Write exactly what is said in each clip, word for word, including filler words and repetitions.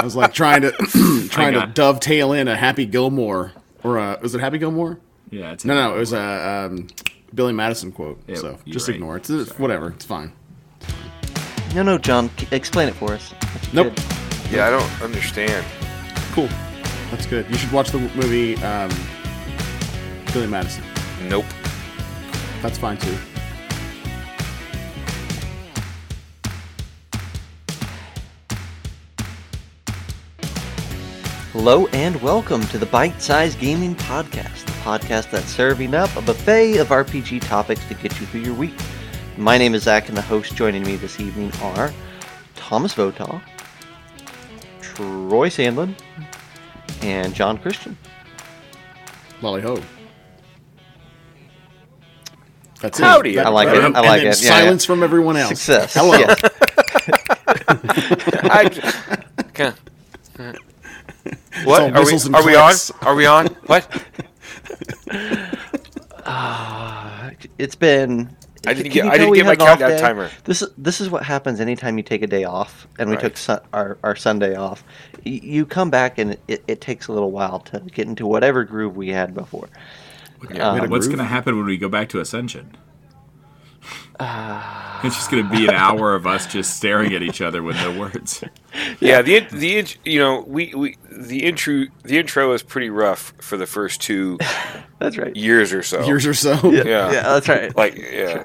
I was like trying to trying to dovetail in a Happy Gilmore or a, was it Happy Gilmore? Yeah, it's no, no, it was a um, Billy Madison quote. Yeah, so just right. ignore it. It's, it's whatever. It's fine. No, no, John, explain it for us. Nope. Good. Yeah, I don't understand. Cool. That's good. You should watch the movie um, Billy Madison. Nope. That's fine too. Hello and welcome to the Bite Size Gaming Podcast, the podcast that's serving up a buffet of R P G topics to get you through your week. My name is Zach, and the hosts joining me this evening are Thomas Votaw, Troy Sandlin, and John Christian. Lolly ho. That's Howdy. It. That, I like it. I like it. Silence yeah, yeah. from everyone else. Success. Hello. Yeah. I, okay. What are we? Are we on? Are we on? What? Uh, it's been. I didn't get. I didn't get my countdown timer. This is this is what happens anytime you take a day off, and we right. took su- our our Sunday off. Y- you come back, and it, it takes a little while to get into whatever groove we had before. Yeah, um, what's going to happen when we go back to Ascension? Uh, it's just going to be an hour of us just staring at each other with no words. Yeah, the the you know we, we the intro the intro is pretty rough for the first two. That's right. Years or so. Years or so. Yeah, yeah, yeah that's right. Like yeah.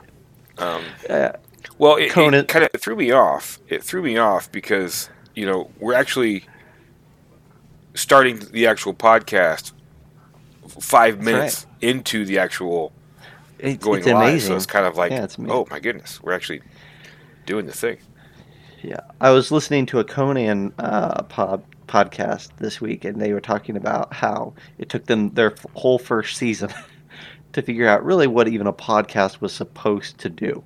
Um, uh, well, it, it kind of threw me off. It threw me off because you know we're actually starting the actual podcast five that's minutes right. into the actual. It's, going it's live, amazing. So it's kind of like, yeah, oh my goodness, we're actually doing the thing. Yeah, I was listening to a Conan uh, pod, podcast this week, and they were talking about how it took them their whole first season to figure out really what even a podcast was supposed to do.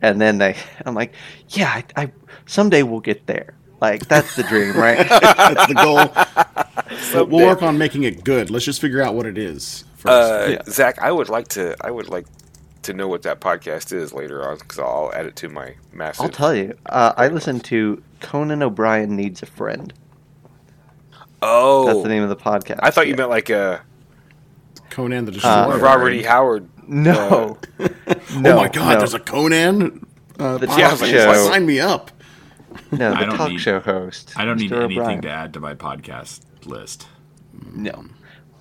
And then they, I'm like, yeah, I, I someday we'll get there. Like that's the dream, right? That's the goal. So we'll work on making it good. Let's just figure out what it is. Uh, yeah. Zach, I would like to. I would like to know what that podcast is later on because I'll add it to my massive. I'll tell you. Uh, I listened to Conan O'Brien Needs a Friend. Oh, that's the name of the podcast. I thought yeah. you meant like a Conan the Destroyer. Uh, Robert E. Howard. No. Uh, no. Oh my God! No. There's a Conan. Uh, the yeah, like, sign me up. No, the talk need, show host. I don't Mister need anything O'Brien. To add to my podcast list. No,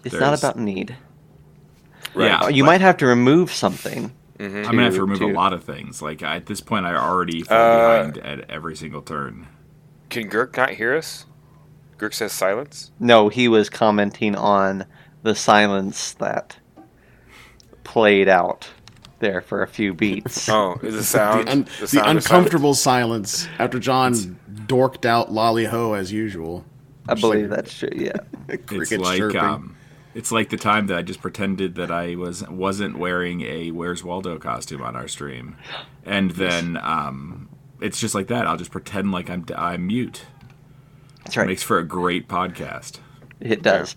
it's There's... not about need. Right. Yeah, you might have to remove something. Mm-hmm. I'm going to have to remove to... a lot of things. Like I, at this point, I already fall uh, behind at every single turn. Can Girk not hear us? Girk says silence? No, he was commenting on the silence that played out there for a few beats. Oh, is the sound? the, un- the, sound the uncomfortable silence. silence after John it's... dorked out lolly ho as usual. I believe like, that's true, yeah. Crickets it's like, chirping. Um, It's like the time that I just pretended that I was, wasn't wearing a Where's Waldo costume on our stream. And then um, it's just like that. I'll just pretend like I'm I'm mute. That's right. It makes for a great podcast. It does.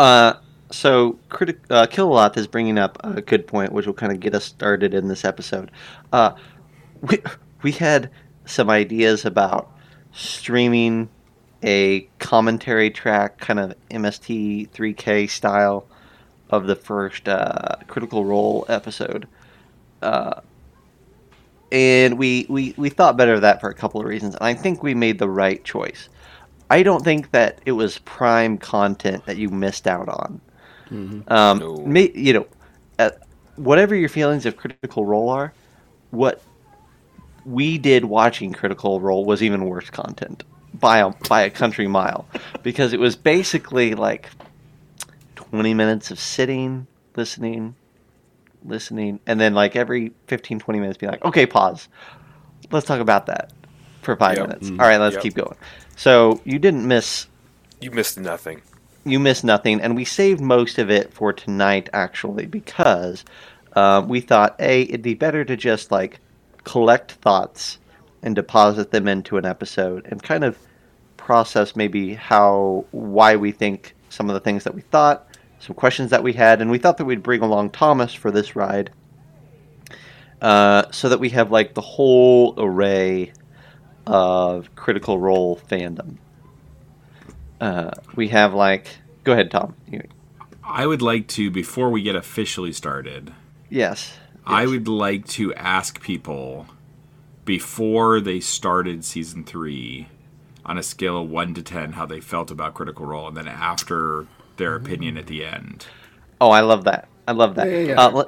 Uh, so Criti- uh, Kill-A-Lot is bringing up a good point, which will kind of get us started in this episode. Uh, we, we had some ideas about streaming a commentary track, kind of M S T three K style of the first uh, Critical Role episode. Uh, and we, we, we thought better of that for a couple of reasons, and I think we made the right choice. I don't think that it was prime content that you missed out on. Mm-hmm. Um, no. may, you know, uh, whatever your feelings of Critical Role are, what we did watching Critical Role was even worse content. By a, by a country mile, because it was basically like twenty minutes of sitting, listening, listening, and then like every fifteen, twenty minutes be like, okay, pause. Let's talk about that for five yep. minutes. Mm-hmm. All right, let's yep. keep going. So you didn't miss... You missed nothing. You missed nothing, and we saved most of it for tonight, actually, because um, we thought, A, it'd be better to just like collect thoughts and deposit them into an episode and kind of process maybe how, why we think some of the things that we thought, some questions that we had, and we thought that we'd bring along Thomas for this ride uh, so that we have like the whole array of Critical Role fandom uh, we have like... Go ahead, Tom. Anyway. I would like to, before we get officially started... Yes. I yes. would like to ask people, before they started Season three, on a scale of one to ten, how they felt about Critical Role, and then after their opinion at the end. Oh, I love that. I love that. Yeah, yeah, yeah. Uh, let,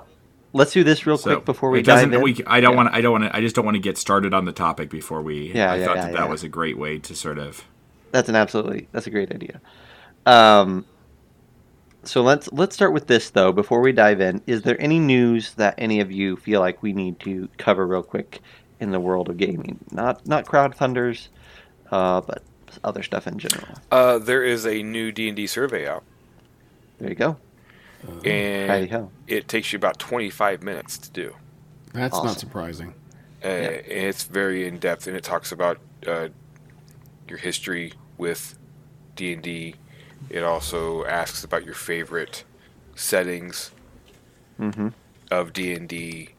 let's do this real so quick before we dive in. We, I don't yeah. want. I don't want. I just don't want to get started on the topic before we. Yeah, I yeah, thought yeah, that, yeah. that was a great way to sort of. That's an absolutely. That's a great idea. Um, so let's let's start with this though. Before we dive in, is there any news that any of you feel like we need to cover real quick in the world of gaming? Not not crowd funders, uh, but other stuff in general. Uh, there is a new D and D survey out. There you go. And um, it takes you about twenty-five minutes to do. That's awesome. Not surprising. Uh, yep. And it's very in-depth, and it talks about uh, your history with D and D. It also asks about your favorite settings mm-hmm. of D and D.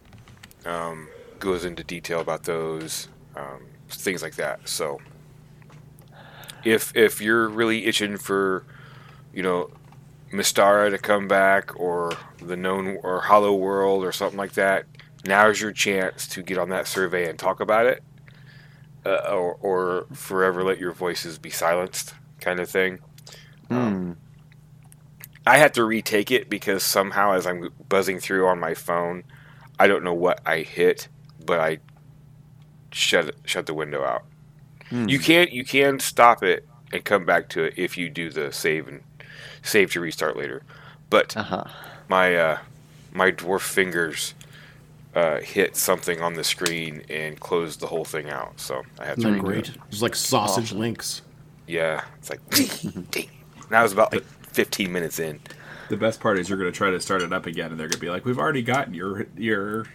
Um, goes into detail about those, um, things like that. So if if you're really itching for, you know, Mystara to come back, or the known or Hollow World, or something like that. Now's your chance to get on that survey and talk about it, uh, or, or forever let your voices be silenced, kind of thing. Mm. Um, I had to retake it because somehow, as I'm buzzing through on my phone, I don't know what I hit, but I shut shut the window out. Mm. You can you can stop it and come back to it if you do the save and. Save to restart later, but uh-huh. my uh, my dwarf fingers uh, hit something on the screen and closed the whole thing out. So I had to. Great, it's like sausage awesome. Links. Yeah, it's like ding, ding. And I was about like fifteen minutes in. The best part is you're going to try to start it up again, and they're going to be like, "We've already gotten your your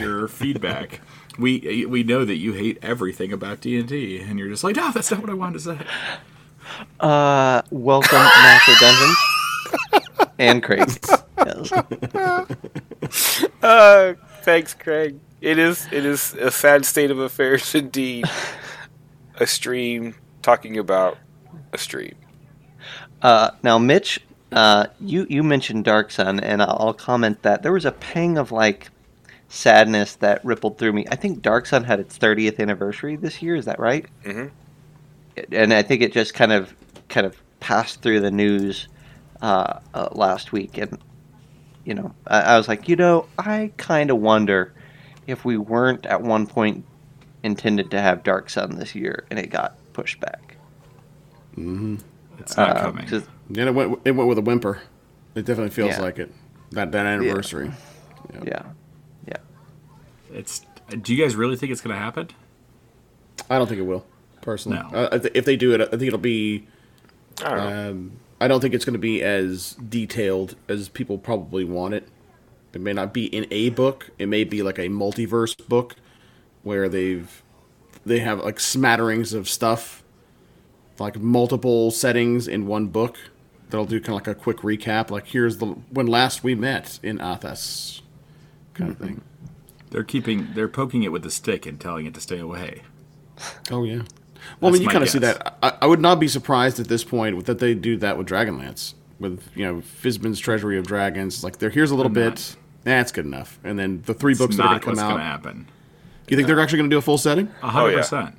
your feedback. We we know that you hate everything about D and D," and you're just like, "No, that's not what I wanted to say." Uh, welcome, Master Dungeons and Craig. Yes. Uh, thanks, Craig. It is it is a sad state of affairs indeed. A stream talking about a stream. Uh, now, Mitch, uh, you you mentioned Dark Sun, and I'll comment that there was a pang of like sadness that rippled through me. I think Dark Sun had its thirtieth anniversary this year. Is that right? Mm-hmm. And I think it just kind of, kind of passed through the news uh, uh, last week, and you know, I, I was like, you know, I kind of wonder if we weren't at one point intended to have Dark Sun this year, and it got pushed back. Mm-hmm. It's not uh, coming. Just, yeah, it went, it went with a whimper. It definitely feels yeah. like it. That that anniversary. Yeah. Yeah. yeah, yeah. It's. Do you guys really think it's going to happen? I don't think it will. Personally, no. uh, if they do it, I think it'll be. I don't know. Um, I don't think it's going to be as detailed as people probably want it. It may not be in a book. It may be like a multiverse book, where they've they have like smatterings of stuff, like multiple settings in one book. That'll do kind of like a quick recap. Like here's the when last we met in Athas, kind of thing. They're keeping they're poking it with a stick and telling it to stay away. Oh yeah. Well, That's I mean, you kind of see that. I, I would not be surprised at this point that they do that with Dragonlance, with you know Fizban's Treasury of Dragons. Like, there here's a little I'm bit. That's nah, good enough. And then the three it's books that are going to come out. Gonna happen. You think they're actually going to do a full setting? A hundred percent.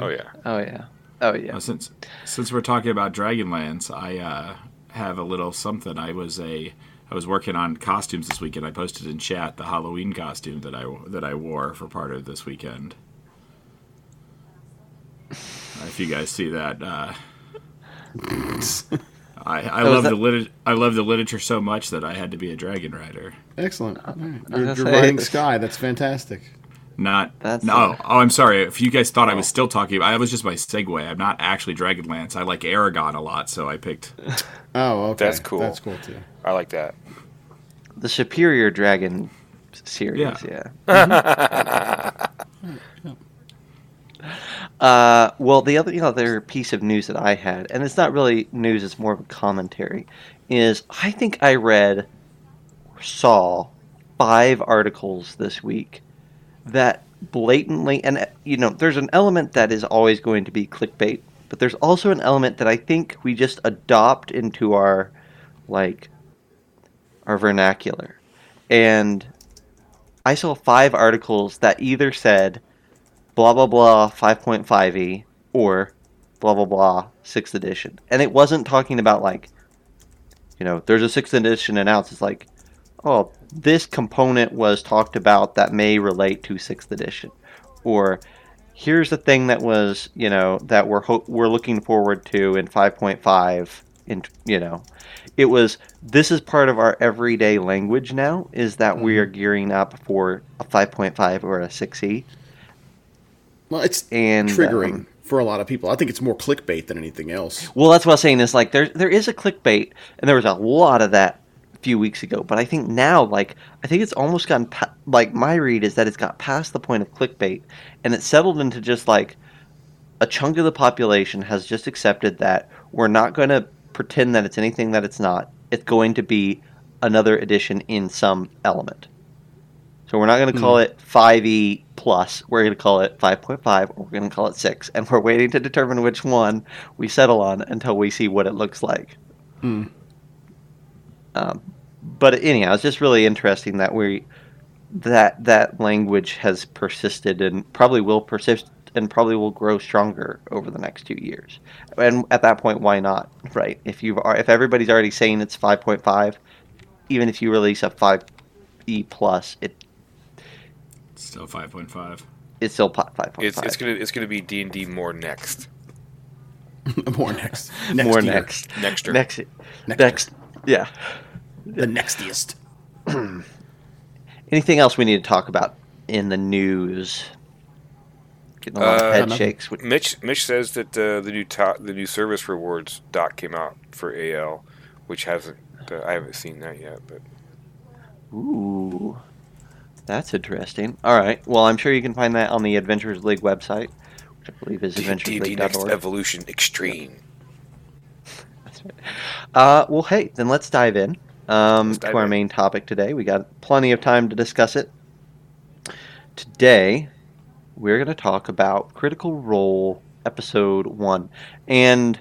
Oh yeah. Oh yeah. Oh yeah. Now, since since we're talking about Dragonlance, I uh, have a little something. I was a I was working on costumes this weekend. I posted in chat the Halloween costume that I that I wore for part of this weekend. If you guys see that, uh, I, I love that? the lit- I love the literature so much that I had to be a dragon rider. Excellent. All right. You're, you're riding Sky. That's fantastic. Not That's no. A... Oh, I'm sorry. If you guys thought oh. I was still talking, I was just my segue. I'm not actually Dragonlance. I like Aragon a lot, so I picked. Oh, okay. That's cool. That's cool too. I like that. The Superior Dragon series. Yeah. yeah. Mm-hmm. Uh, well, the other, you know, other piece of news that I had, and it's not really news, it's more of a commentary, is I think I read or saw five articles this week that blatantly, and, you know, there's an element that is always going to be clickbait but there's also an element that I think we just adopt into our, like, our vernacular. And I saw five articles that either said blah, blah, blah, five point five E or blah, blah, blah, sixth edition. And it wasn't talking about, like, you know, there's a sixth edition announced. It's like, oh, this component was talked about that may relate to sixth edition. Or here's the thing that was, you know, that we're ho- we're looking forward to in five point five. In, you know, it was, this is part of our everyday language now, is that mm-hmm. we are gearing up for a five point five or a six E. Well, it's and, triggering um, for a lot of people. I think it's more clickbait than anything else. Well, that's what I was saying. Is like there there is a clickbait, and there was a lot of that a few weeks ago. But I think now, like, I think it's almost gotten, pa- like, my read is that it's got past the point of clickbait, and it's settled into just, like, a chunk of the population has just accepted that we're not going to pretend that it's anything that it's not. It's going to be another edition in some element. So we're not going to call mm. it five E plus. We're going to call it five point five, or we're going to call it six. And we're waiting to determine which one we settle on until we see what it looks like. Mm. Um, but anyhow, it's just really interesting that we that that language has persisted and probably will persist and probably will grow stronger over the next two years. And at that point, why not, right? If you've if everybody's already saying it's five point five, even if you release a five E plus, it still five point five. It's still five point five. It's, it's gonna it's gonna be D and D more next. more next. next more year. next. Next year. Next. Next. next yeah. The nextiest. Anything else we need to talk about in the news? Getting a lot uh, of head shakes. Mitch Mitch says that uh, the new to- the new service rewards doc came out for A L, which hasn't. Uh, I haven't seen that yet, but. Ooh. That's interesting. All right. Well, I'm sure you can find that on the Adventures League website, which I believe is adventures league dot org. Next Evolution Extreme. That's right. Uh, well, hey, then let's dive in um, let's dive to our in. main topic today. We got plenty of time to discuss it. Today, we're going to talk about Critical Role Episode One, and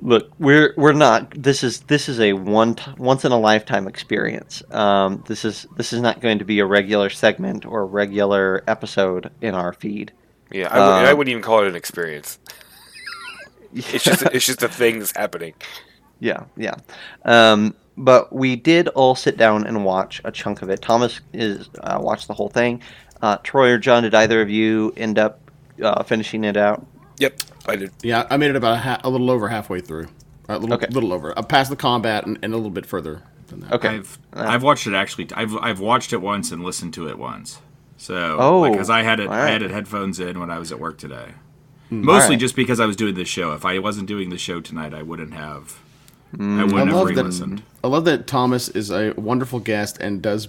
look, we're we're not. This is this is a one t- once in a lifetime experience. Um, this is this is not going to be a regular segment or a regular episode in our feed. Yeah, I, w- um, I wouldn't even call it an experience. Yeah. It's just it's just a thing that's happening. Yeah, yeah. Um, but we did all sit down and watch a chunk of it. Thomas is uh, watched the whole thing. Uh, Troy or John, did either of you end up uh, finishing it out? Yep, I did. Yeah, I made it about a, ha- a little over halfway through. A little, okay. little over. I passed the combat and, and a little bit further than that. Okay. I've, uh, I've watched it actually. I've I've watched it once and listened to it once. So, oh, because like, I had it, right. I had it headphones in when I was at work today. Mm. Mostly right. just because I was doing this show. If I wasn't doing the show tonight, I wouldn't have. Mm. I wouldn't I have re-listened. That, I love that Thomas is a wonderful guest and does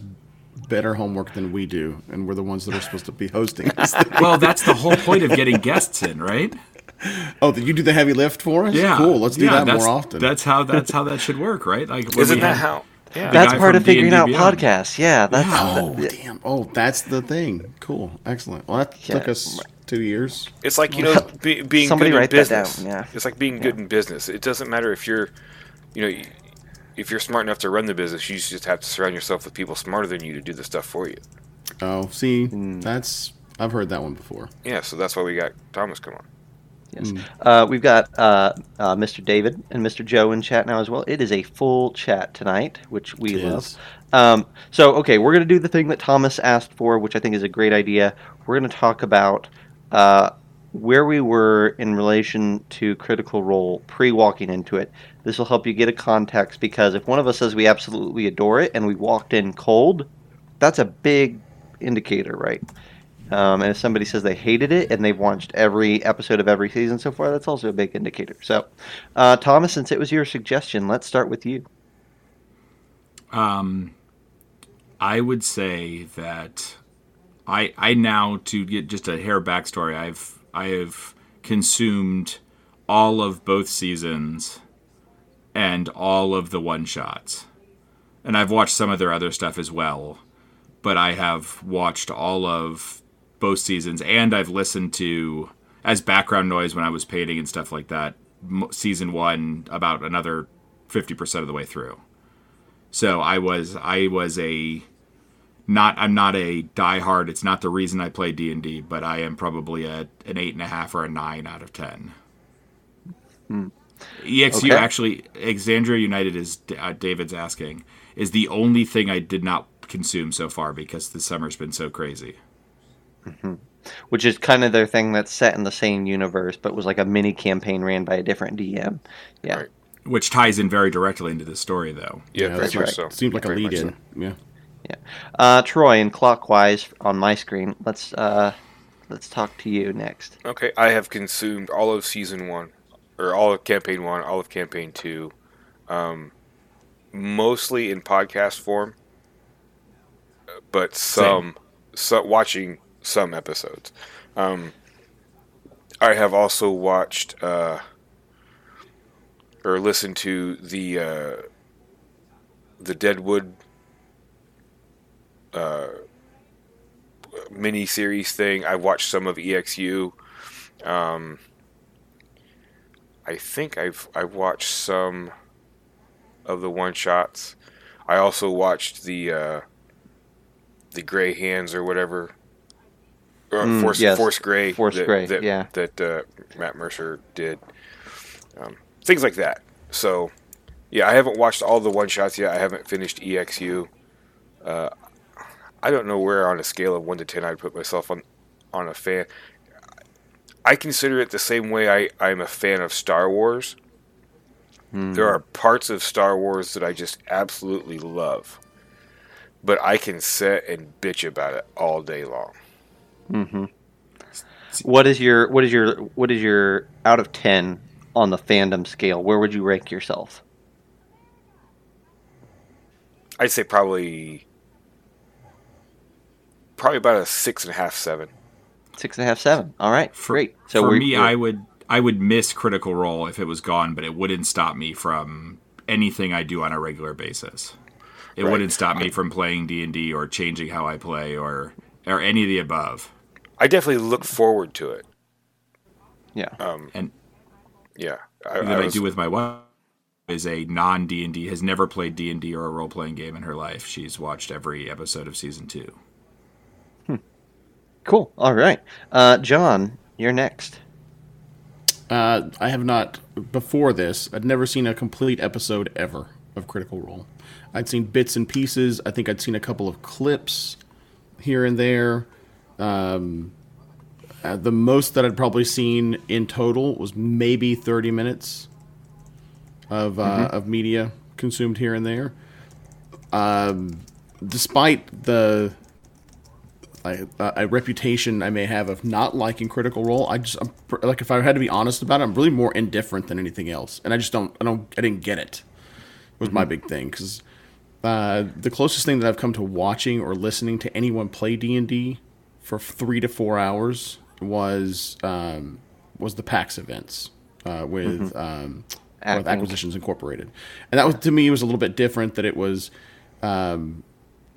better homework than we do, and we're the ones that are supposed to be hosting this thing. Well, that's the whole point of getting guests in, right? Oh, you do the heavy lift for us? Yeah. Cool, let's do yeah, that more often. That's how that's how that should work, right? Like, Isn't that how? Yeah. That's part of figuring D and D out beyond. Podcasts. Yeah. That's yeah. Oh, the, damn. Oh, that's the thing. Cool. Excellent. Well, that yeah. took us two years. It's like, you know, be, being Somebody good write in business. That down. Yeah. It's like being yeah. good in business. It doesn't matter if you're, you know, if you're smart enough to run the business, you just have to surround yourself with people smarter than you to do the stuff for you. Oh, see, mm. that's I've heard that one before. Yeah, so that's why we got Thomas come on. Yes, mm. uh, we've got uh, uh, Mister David and Mister Joe in chat now as well. It is a full chat tonight, which we it love. Um, so, okay, we're going to do the thing that Thomas asked for, which I think is a great idea. We're going to talk about uh, where we were in relation to Critical Role pre-walking into it. This will help you get a context, because if one of us says we absolutely adore it and we walked in cold, that's a big indicator, right? Um, and if somebody says they hated it and they've watched every episode of every season so far, that's also a big indicator. So, uh, Thomas, since it was your suggestion, let's start with you. Um, I would say that I I now, to get just a hair backstory, I've I have consumed all of both seasons and all of the one-shots. And I've watched some of their other stuff as well, but I have watched all of both seasons, and I've listened to as background noise when I was painting and stuff like that, season one, about another fifty percent of the way through. So I was, I was a, not, I'm not a diehard. It's not the reason I play D and D, but I am probably a, an eight and a half or a nine out of ten. Hmm. E X U okay. Actually, Exandria United is uh, David's asking is the only thing I did not consume so far because the summer's been so crazy. Mm-hmm. Which is kind of their thing that's set in the same universe, but was like a mini campaign ran by a different D M. Yeah. Right. Which ties in very directly into this story, though. Yeah, yeah that's right. So. Seems like very a lead-in. So. Yeah. Yeah. Uh, Troy, and clockwise on my screen, let's uh, let's talk to you next. Okay, I have consumed all of season one, or all of campaign one, all of campaign two, um, mostly in podcast form, but some, some watching some episodes. Um, I have also watched uh, or listened to the uh, the Deadwood uh, mini series thing. I watched some of E X U. Um, I think I've I watched some of the one shots. I also watched the uh, the Grey Hands or whatever. Or mm, Force yes. Force Grey. Force that, Grey. That, yeah. That uh, Matt Mercer did. Um, things like that. So, yeah, I haven't watched all the one shots yet. I haven't finished E X U. Uh, I don't know where on a scale of one to ten I'd put myself on on a fan. I consider it the same way I, I'm a fan of Star Wars. Mm. There are parts of Star Wars that I just absolutely love. But I can sit and bitch about it all day long. Mm-hmm. What is your what is your what is your out of ten on the fandom scale? Where would you rank yourself? I'd say probably probably about a six and a half, seven. Six and a half, seven. All right, for, great. So for me, I would I would miss Critical Role if it was gone, but it wouldn't stop me from anything I do on a regular basis. It right. wouldn't stop me from playing D and D or changing how I play or or any of the above. I definitely look forward to it. Yeah, um, and yeah, I, that I, was... I do with my wife is a non D and D has never played D and D or a role playing game in her life. She's watched every episode of season two. Cool. All right. Uh, John, you're next. Uh, I have not, before this, I'd never seen a complete episode ever of Critical Role. I'd seen bits and pieces. I think I'd seen a couple of clips here and there. Um, uh, the most that I'd probably seen in total was maybe thirty minutes of uh, mm-hmm. of media consumed here and there. Um, despite the... I, uh, a reputation I may have of not liking Critical Role. I just I'm, like if I had to be honest about it, I'm really more indifferent than anything else, and I just don't I don't I didn't get it. Was mm-hmm. my big thing because uh, the closest thing that I've come to watching or listening to anyone play D and D for three to four hours was um, was the PAX events uh, with, mm-hmm. um, with Acquisitions Incorporated, and that was to me it was a little bit different that it was. Um,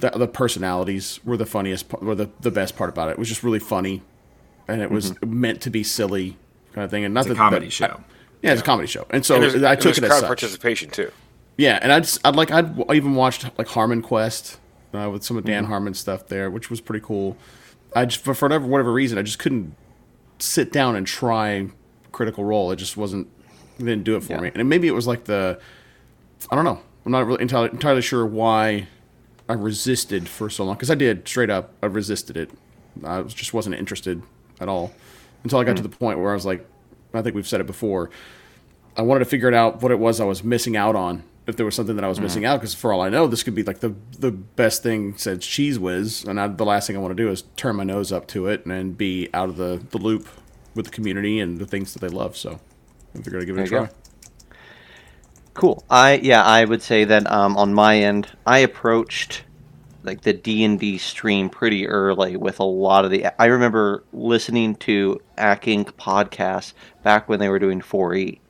The, the personalities were the funniest, were the, the best part about it. It was just really funny, and it was mm-hmm. meant to be silly kind of thing. And not it's a that, comedy that, show. I, yeah, yeah, it's a comedy show, and so and I took and it as crowd such. Participation too. Yeah, and I just I'd like I'd, I even watched like Harmon Quest uh, with some of Dan mm-hmm. Harmon's stuff there, which was pretty cool. I just for whatever whatever reason I just couldn't sit down and try Critical Role. It just wasn't it didn't do it for yeah. me. And maybe it was like the I don't know. I'm not really entirely, entirely sure why. I resisted for so long because I did straight up. I resisted it. I was, just wasn't interested at all until I got mm. to the point where I was like, I think we've said it before. I wanted to figure it out what it was I was missing out on. If there was something that I was mm. missing out, because for all I know, this could be like the the best thing since Cheese Whiz, and I, the last thing I want to do is turn my nose up to it and be out of the, the loop with the community and the things that they love. So I figured I'd give it there a try. Go. Cool. I yeah, I would say that um, on my end, I approached like the D and D stream pretty early with a lot of the. I remember listening to Ack Incorporated podcasts back when they were doing four E,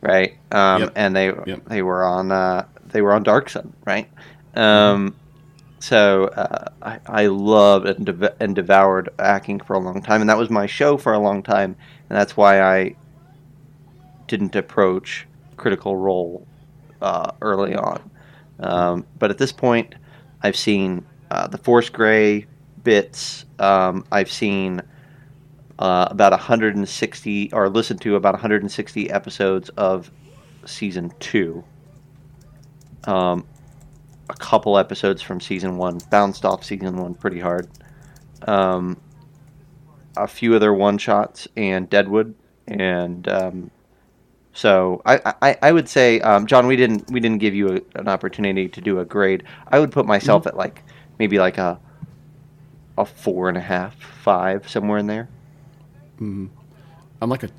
right? Um, yep. And they yep. they were on uh, they were on Dark Sun, right? Um, mm-hmm. So uh, I I loved and, dev- and devoured Ack Incorporated for a long time, and that was my show for a long time. and that's why I didn't approach Critical Role uh, early on. Um, but at this point, I've seen uh, the Force Grey bits. Um, I've seen uh, about one hundred sixty, or listened to about one hundred sixty episodes of season two. Um, a couple episodes from season one, bounced off season one pretty hard. Um, a few other one shots and Deadwood, and um, so I, I, I would say, um, John, we didn't we didn't give you a, an opportunity to do a grade. I would put myself mm-hmm. at like maybe like a a four and a half, five, somewhere in there. Mm-hmm. I'm like a.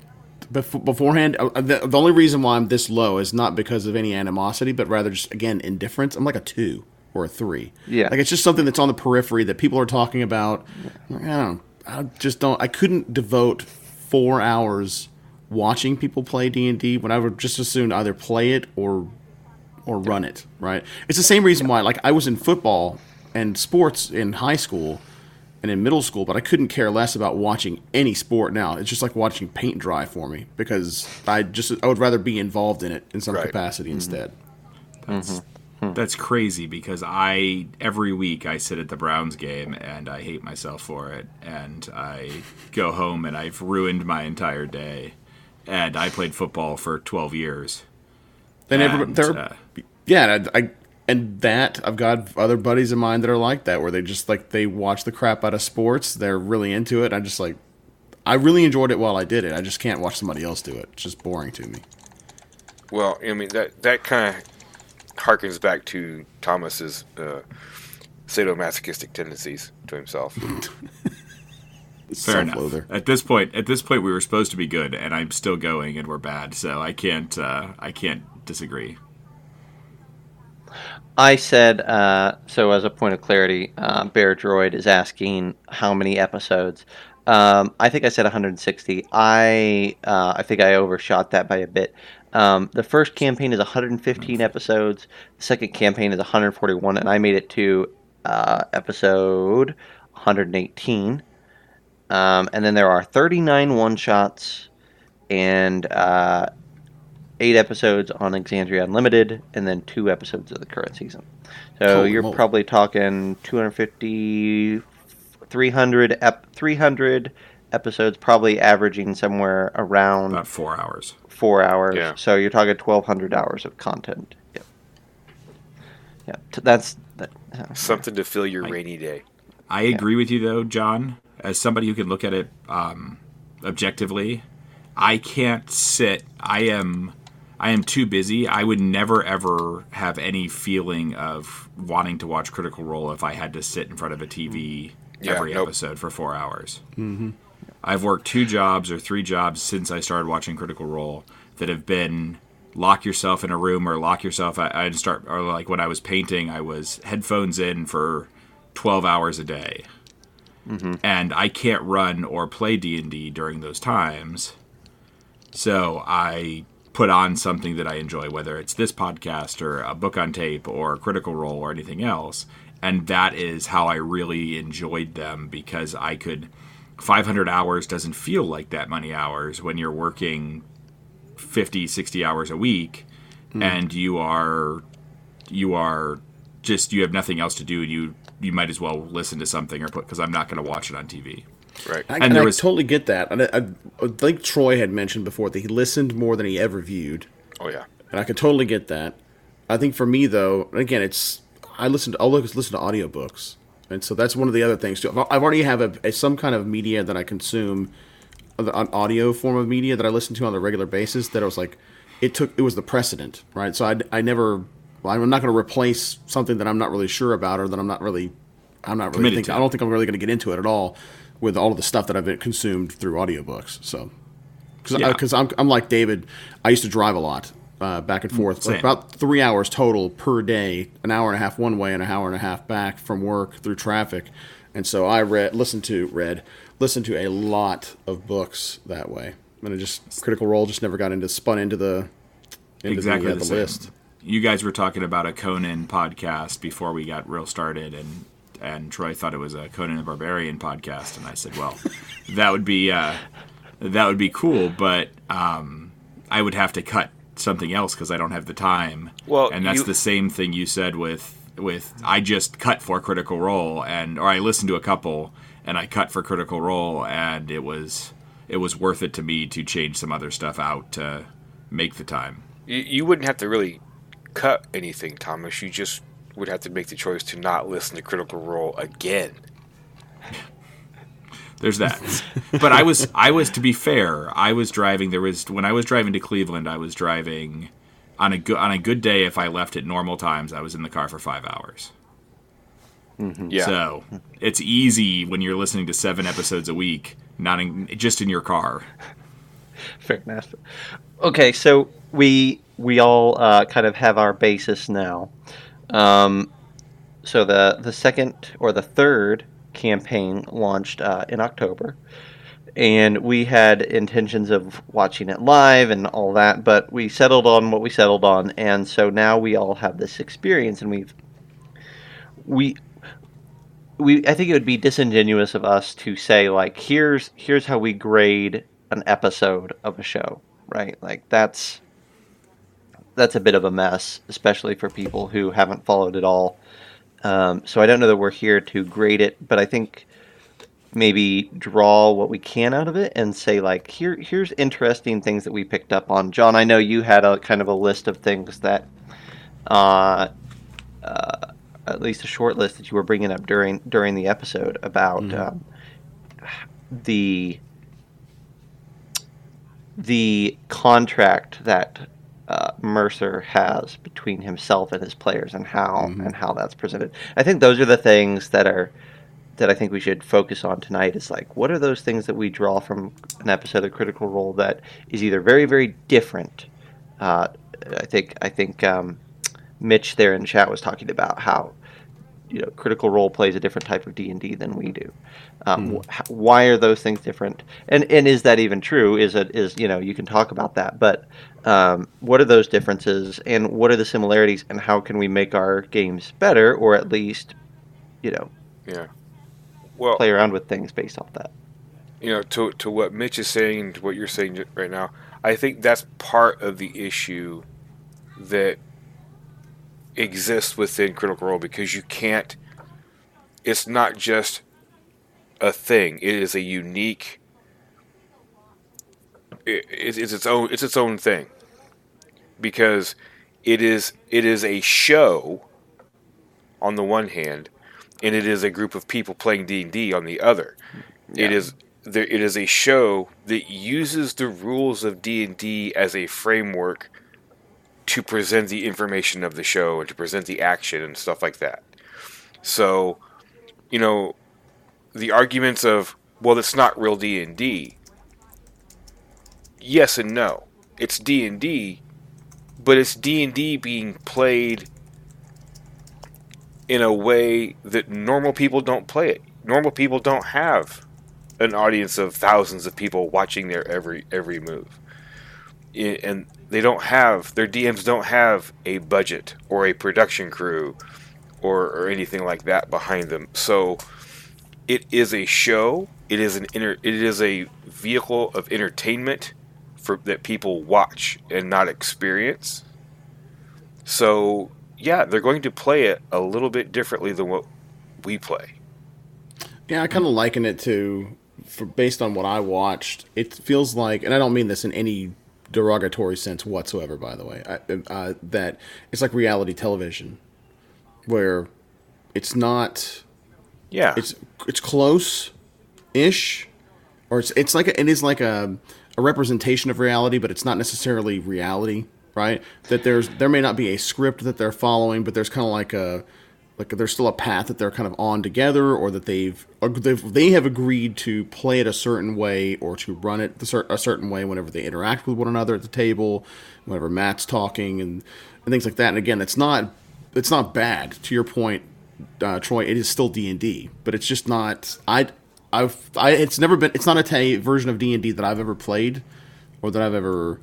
Bef- beforehand, uh, the, the only reason why I'm this low is not because of any animosity, but rather just, again, indifference. I'm like a two or a three. Yeah. Like, it's just something that's on the periphery that people are talking about. I don't know. I just don't. I couldn't devote four hours watching people play D and D when I would just as soon either play it or or run it, right? It's the same reason why, like, I was in football and sports in high school and in middle school, but I couldn't care less about watching any sport now. It's just like watching paint dry for me, because I just I would rather be involved in it in some right. capacity mm-hmm. instead. That's mm-hmm. that's crazy, because I every week I sit at the Browns game and I hate myself for it, and I go home and I've ruined my entire day. And I played football for twelve years. And, and there, uh, yeah, I. I And that, I've got other buddies of mine that are like that, where they just, like, they watch the crap out of sports. They're really into it. I just, like, I really enjoyed it while I did it. I just can't watch somebody else do it. It's just boring to me. Well, I mean, that, that kind of harkens back to Thomas's uh, sadomasochistic tendencies to himself. Fair enough. At this point, at this point, we were supposed to be good, and I'm still going, and we're bad. So I can't, uh, I can't disagree. I said, uh, so as a point of clarity, uh, Bear Droid is asking how many episodes. Um, I think I said one hundred sixty. I uh, I think I overshot that by a bit. Um, the first campaign is one hundred fifteen episodes. The second campaign is one hundred forty-one, and I made it to uh, episode one hundred eighteen. Um, and then there are thirty-nine one-shots and Uh, eight episodes on Exandria Unlimited, and then two episodes of the current season. So oh, you're oh. probably talking two hundred fifty, three hundred, ep- three hundred episodes, probably averaging somewhere around about four hours. Four hours. Yeah. So you're talking twelve hundred hours of content. Yep. Yeah. That's that, uh, something to fill your I, rainy day. I agree yeah. with you, though, John. As somebody who can look at it um, objectively, I can't sit. I am... I am too busy. I would never, ever have any feeling of wanting to watch Critical Role if I had to sit in front of a T V yeah, every nope. episode for four hours. Mm-hmm. I've worked two jobs or three jobs since I started watching Critical Role that have been lock yourself in a room or lock yourself. I, I'd start, or like when I was painting, I was headphones in for twelve hours a day. Mm-hmm. And I can't run or play D and D during those times. So I put on something that I enjoy, whether it's this podcast or a book on tape or Critical Role or anything else. And that is how I really enjoyed them, because I could, five hundred hours doesn't feel like that many hours when you're working fifty, sixty hours a week mm. and you are, you are just, you have nothing else to do. And you, you might as well listen to something or put, cause I'm not going to watch it on T V. Right, and, I, and there was, I totally get that. And I, I think Troy had mentioned before that he listened more than he ever viewed. Oh yeah, and I could totally get that. I think for me though, again, it's I listen to I listen to audiobooks, and so that's one of the other things too. I've already have a, a some kind of media that I consume, an audio form of media that I listen to on a regular basis. That I was like, it took it was the precedent, right? So I I never well, I'm not going to replace something that I'm not really sure about or that I'm not really I'm not really thinking, I don't think I'm really going to get into it at all, with all of the stuff that I've consumed through audiobooks. So, because yeah. I'm, I'm like David, I used to drive a lot uh, back and forth. Like about three hours total per day, an hour and a half one way and an hour and a half back from work through traffic. And so I read, listened to, read, listened to a lot of books that way. And it just, Critical Role just never got into, spun into the, into exactly the, uh, the, the list. You guys were talking about a Conan podcast before we got real started, and And Troy thought it was a Conan the Barbarian podcast, and I said, "Well, that would be uh, that would be cool, but um, I would have to cut something else because I don't have the time. Well, and that's you... the same thing you said with with I just cut for Critical Role, and or I listened to a couple and I cut for Critical Role, and it was it was worth it to me to change some other stuff out to make the time. You, you wouldn't have to really cut anything, Thomas. You just would have to make the choice to not listen to Critical Role again. There's that. But I was, I was to be fair, I was driving, there was, when I was driving to Cleveland, I was driving, on a, go, on a good day, if I left at normal times, I was in the car for five hours. Mm-hmm. Yeah. So, it's easy when you're listening to seven episodes a week, not in, just in your car. Fair enough. Okay, so we, we all uh, kind of have our basis now. Um, so the, the second, or the third, campaign launched uh, in October, and we had intentions of watching it live and all that, but we settled on what we settled on, and so now we all have this experience, and we've we we I think it would be disingenuous of us to say, like, here's here's how we grade an episode of a show, right? Like, that's that's a bit of a mess, especially for people who haven't followed it all. Um, so I don't know that we're here to grade it, but I think maybe draw what we can out of it and say, like, here, here's interesting things that we picked up on. John, I know you had a kind of a list of things that, uh, uh, at least a short list that you were bringing up during during the episode about mm-hmm. um, the the contract that. Uh, Mercer has between himself and his players, and how mm-hmm. and how that's presented. I think those are the things that are that I think we should focus on tonight. Is like, what are those things that we draw from an episode of Critical Role that is either very, very different? Uh, I think I think um, Mitch there in chat was talking about how, you know, Critical Role plays a different type of D and D than we do. Um, mm. wh- why are those things different? And and is that even true? Is it is you know you can talk about that, but um, what are those differences, and what are the similarities, and how can we make our games better, or at least, you know, yeah, well, play around with things based off that. You know, to to what Mitch is saying, to what you're saying right now, I think that's part of the issue that exists within Critical Role, because you can't, it's not just a thing, it is a unique, it, it's its own it's its own thing, because it is it is a show on the one hand, and it is a group of people playing D and D on the other. Yeah. It is there it is a show that uses the rules of D and D as a framework to present the information of the show and to present the action and stuff like that. So, you know, the arguments of, well, it's not real D and D. Yes and no. It's D and D, but it's D and D being played in a way that normal people don't play it. Normal people don't have an audience of thousands of people watching their every every move. And they don't have, their D Ms don't have a budget or a production crew or, or anything like that behind them. So it is a show. It is an inter, it is a vehicle of entertainment for that people watch and not experience. So yeah, they're going to play it a little bit differently than what we play. Yeah, I kind of liken it to, for based on what I watched, it feels like, and I don't mean this in any derogatory sense whatsoever, by the way, I, uh, that it's like reality television, where it's not, yeah, it's it's close-ish, or it's it's like a, it is like a a representation of reality, but it's not necessarily reality, right? That there's there may not be a script that they're following, but there's kind of like a like there's still a path that they're kind of on together, or that they've or they've they have agreed to play it a certain way, or to run it a certain way whenever they interact with one another at the table, whenever Matt's talking and, and things like that. And again, it's not it's not bad. To your point, uh, Troy, it is still D and D, but it's just not. I I've I it's never been. It's not a t- version of D and D that I've ever played, or that I've ever.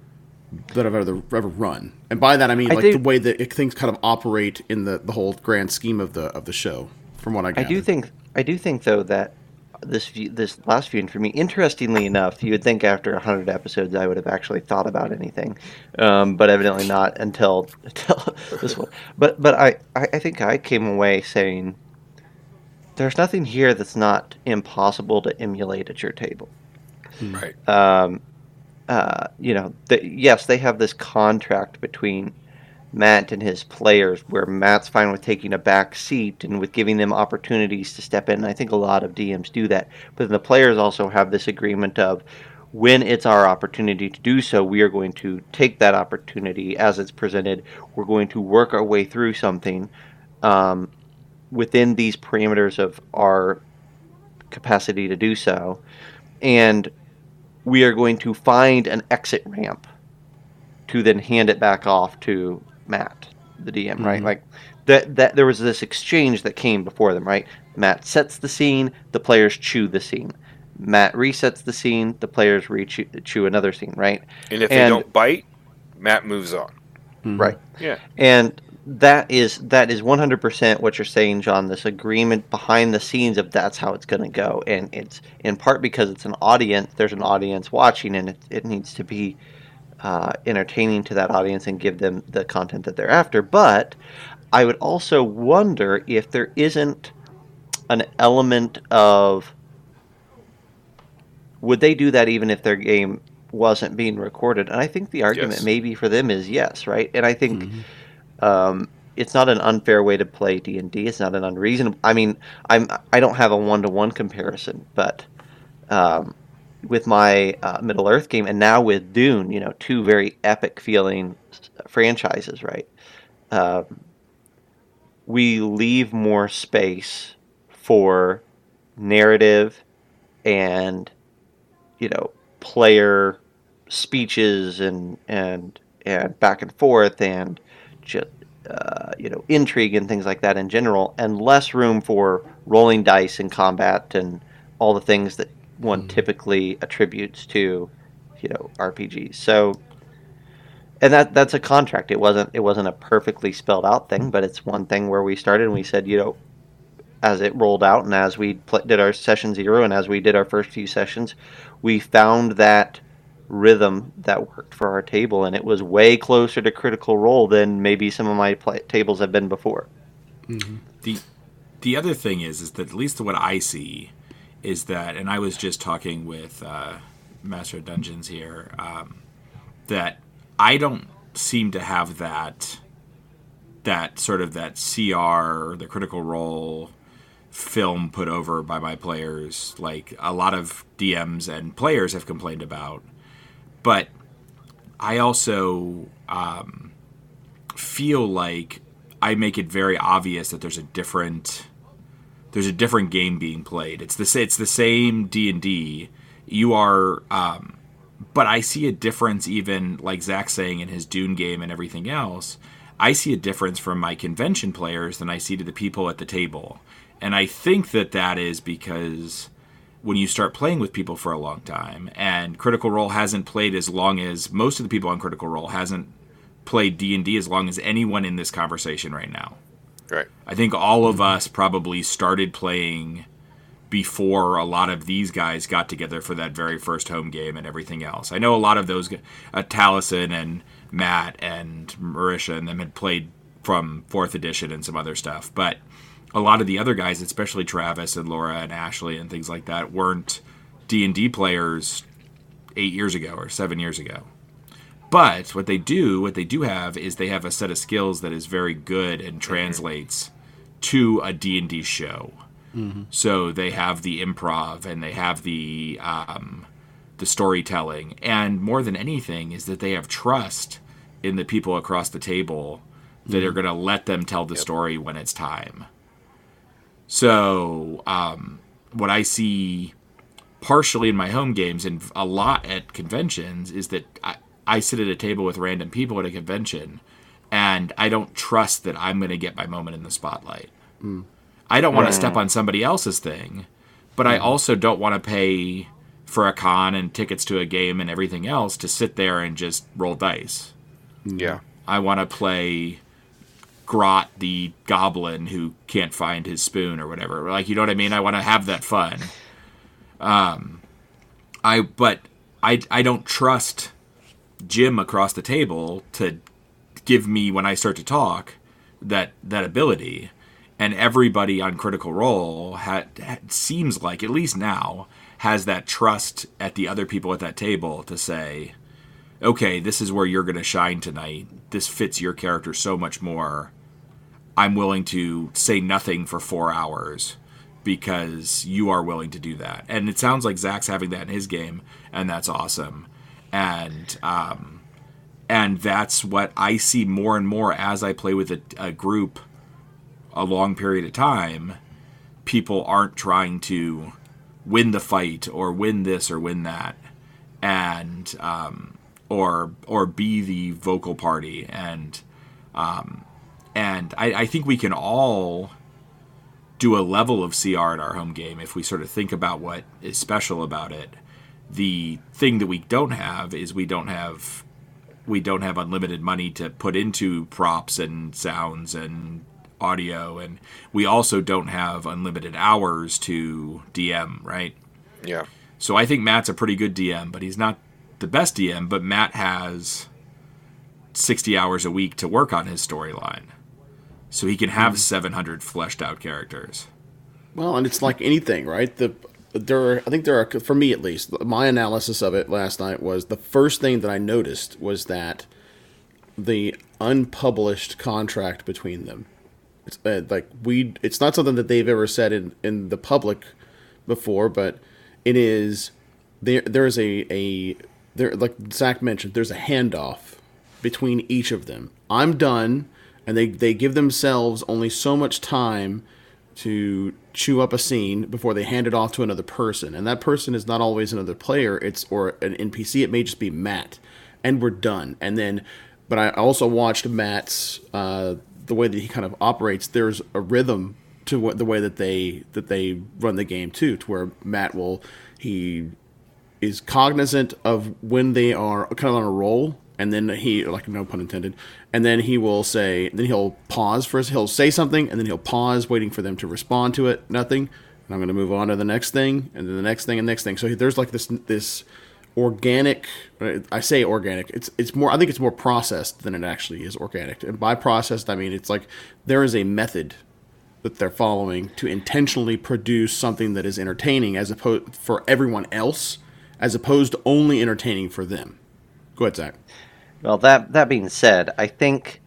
that I've ever, ever run. And by that, I mean, I like, think, the way that it, things kind of operate in the, the whole grand scheme of the of the show, from what I gather. I do think, I do think though, that this view, this last viewing for me. Interestingly enough, you would think after one hundred episodes I would have actually thought about anything, um, but evidently not until until this one. But but I, I think I came away saying there's nothing here that's not impossible to emulate at your table. Right. Um, uh, you know, the, yes, they have this contract between Matt and his players where Matt's fine with taking a back seat and with giving them opportunities to step in. And I think a lot of D Ms do that. But then the players also have this agreement of when it's our opportunity to do so, we are going to take that opportunity as it's presented. We're going to work our way through something um, within these parameters of our capacity to do so. And we are going to find an exit ramp to then hand it back off to Matt, the D M, right? Mm-hmm. Like that, that there was this exchange that came before them, right? Matt sets the scene, the players chew the scene. Matt resets the scene, the players re chew another scene, right? And if and, they don't bite, Matt moves on. Mm-hmm. Right. Yeah. And that is that is one hundred percent what you're saying, John, this agreement behind the scenes of that's how it's going to go. And it's in part because it's an audience, there's an audience watching, and it, it needs to be Uh, entertaining to that audience and give them the content that they're after. But I would also wonder if there isn't an element of, would they do that even if their game wasn't being recorded? And I think the argument yes. maybe for them is yes, right? And I think mm-hmm. um, it's not an unfair way to play D and D. It's not an unreasonable, I mean, I'm, I don't have a one-to-one comparison, but um with my uh, Middle Earth game, and now with Dune, you know, two very epic feeling franchises, right? Uh, we leave more space for narrative and, you know, player speeches and and and back and forth and just uh, you know, intrigue and things like that in general, and less room for rolling dice and combat and all the things that one mm-hmm. typically attributes to, you know, R P Gs. So, and that that's a contract. It wasn't it wasn't a perfectly spelled out thing, but it's one thing where we started and we said, you know, as it rolled out and as we pl- did our session zero and as we did our first few sessions, we found that rhythm that worked for our table, and it was way closer to Critical Role than maybe some of my play- tables have been before. Mm-hmm. The the other thing is is that at least what I see. Is that, and I was just talking with uh, Master of Dungeons here, um, that I don't seem to have that that sort of that C R, the Critical Role film put over by my players, like a lot of D Ms and players have complained about. But I also um, feel like I make it very obvious that there's a different... There's a different game being played. It's the it's the same D and D. You are, um, but I see a difference. Even like Zach saying in his Dune game and everything else, I see a difference from my convention players than I see to the people at the table. And I think that that is because when you start playing with people for a long time, and Critical Role hasn't played as long as most of the people on Critical Role hasn't played D and D as long as anyone in this conversation right now. Right. I think all of us probably started playing before a lot of these guys got together for that very first home game and everything else. I know a lot of those, uh, Taliesin and Matt and Marisha and them had played from fourth edition and some other stuff. But a lot of the other guys, especially Travis and Laura and Ashley and things like that, weren't D and D players eight years ago or seven years ago. But what they do, what they do have is they have a set of skills that is very good and translates to a D and D show. Mm-hmm. So they have the improv and they have the um, the storytelling. And more than anything is that they have trust in the people across the table that mm-hmm. are going to let them tell the yep. story when it's time. So um, what I see partially in my home games and a lot at conventions is that... I, I sit at a table with random people at a convention, and I don't trust that I'm going to get my moment in the spotlight. Mm. I don't want to mm. step on somebody else's thing, but mm. I also don't want to pay for a con and tickets to a game and everything else to sit there and just roll dice. Yeah. I want to play Grot the goblin who can't find his spoon or whatever. Like, you know what I mean? I want to have that fun. Um, I but I I don't trust Jim across the table to give me, when I start to talk, that that ability. And everybody on Critical Role ha- seems like, at least now, has that trust at the other people at that table to say, okay, this is where you're going to shine tonight. This fits your character so much more. I'm willing to say nothing for four hours because you are willing to do that. And it sounds like Zach's having that in his game, and that's awesome. And um, and that's what I see more and more as I play with a, a group a long period of time. People aren't trying to win the fight or win this or win that, and um, or or be the vocal party. And um, and I, I think we can all do a level of C R at our home game if we sort of think about what is special about it. The thing that we don't have is we don't have we don't have unlimited money to put into props and sounds and audio, and we also don't have unlimited hours to D M, right? Yeah. So I think Matt's a pretty good D M, but he's not the best D M, but Matt has sixty hours a week to work on his storyline. So he can have mm-hmm. seven hundred fleshed out characters. Well, and it's like anything, right? The There, are, I think there are, for me at least, my analysis of it last night was the first thing that I noticed was that the unpublished contract between them, it's uh, like we, it's not something that they've ever said in, in the public before, but it is there. There is a a there, like Zach mentioned, there's a handoff between each of them. I'm done, and they they give themselves only so much time to chew up a scene before they hand it off to another person. And that person is not always another player. It's or an N P C. It may just be Matt, and we're done. And then, but I also watched Matt's, uh, the way that he kind of operates. There's a rhythm to what the way that they, that they run the game too, to where Matt will, he is cognizant of when they are kind of on a roll. And then he, like, no pun intended, and then he will say, then he'll pause for us, he'll say something, and then he'll pause, waiting for them to respond to it, nothing, and I'm going to move on to the next thing, and then the next thing, and next thing. So there's, like, this this organic, I say organic, it's it's more, I think it's more processed than it actually is organic. And by processed, I mean, it's like, there is a method that they're following to intentionally produce something that is entertaining as opposed for everyone else, as opposed to only entertaining for them. Go ahead, Zach. Well, that, that being said, I think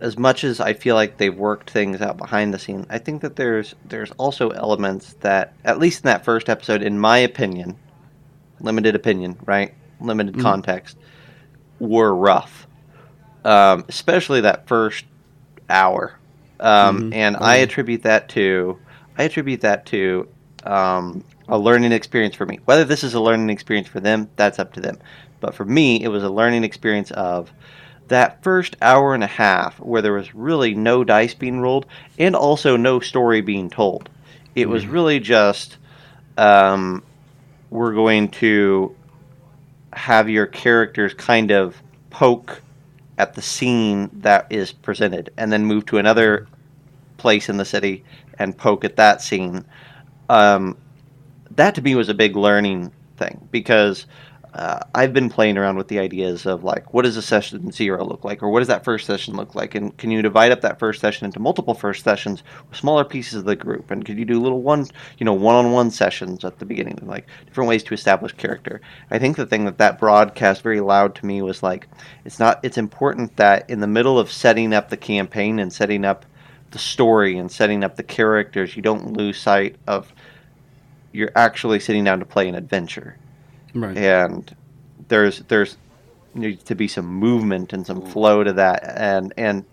as much as I feel like they've worked things out behind the scenes, I think that there's there's also elements that, at least in that first episode, in my opinion, limited opinion, right? Limited mm-hmm. context, were rough. Um, especially that first hour. Um, mm-hmm. And mm-hmm. I attribute that to, I attribute that to, um, a learning experience for me. Whether this is a learning experience for them, that's up to them. But for me, it was a learning experience of that first hour and a half where there was really no dice being rolled and also no story being told. It mm-hmm. was really just, um, we're going to have your characters kind of poke at the scene that is presented and then move to another place in the city and poke at that scene. Um, That to me was a big learning thing because uh, I've been playing around with the ideas of like, what does a session zero look like, or what does that first session look like, and can you divide up that first session into multiple first sessions with smaller pieces of the group, and could you do little one, you know, one-on-one sessions at the beginning, like different ways to establish character. I think the thing that that broadcast very loud to me was like, it's not, it's important that in the middle of setting up the campaign and setting up the story and setting up the characters, you don't lose sight of you're actually sitting down to play an adventure, right? And there's there's needs to be some movement and some flow to that, and and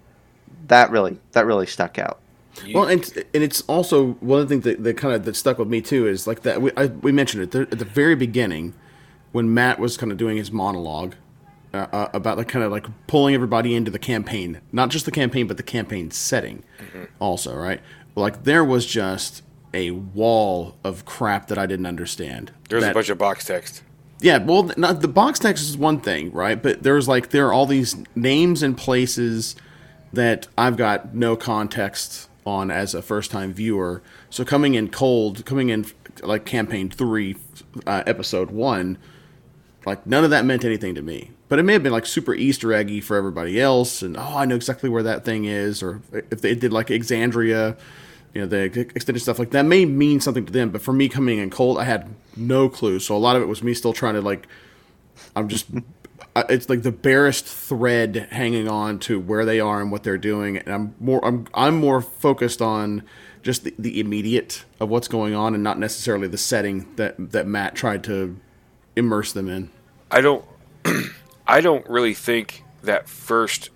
that really that really stuck out. Well, and and it's also one of the things that, that kind of that stuck with me too is like that we I, we mentioned it there, at the very beginning when Matt was kind of doing his monologue uh, uh, about like kind of like pulling everybody into the campaign, not just the campaign but the campaign setting, mm-hmm. also, right? Like there was just a wall of crap that I didn't understand. There's that, a bunch of box text. Yeah, well, not, the box text is one thing, right? But there's like, there are all these names and places that I've got no context on as a first-time viewer. So coming in cold, coming in like campaign three, uh, episode one, like none of that meant anything to me. But it may have been like super Easter eggy for everybody else, and oh, I know exactly where that thing is, or if they did like Exandria, you know, the extended stuff like that may mean something to them. But for me, coming in cold, I had no clue. So a lot of it was me still trying to like, I'm just, it's like the barest thread hanging on to where they are and what they're doing. And I'm more, I'm, I'm more focused on just the, the immediate of what's going on, and not necessarily the setting that that Matt tried to immerse them in. I don't. I don't really think that first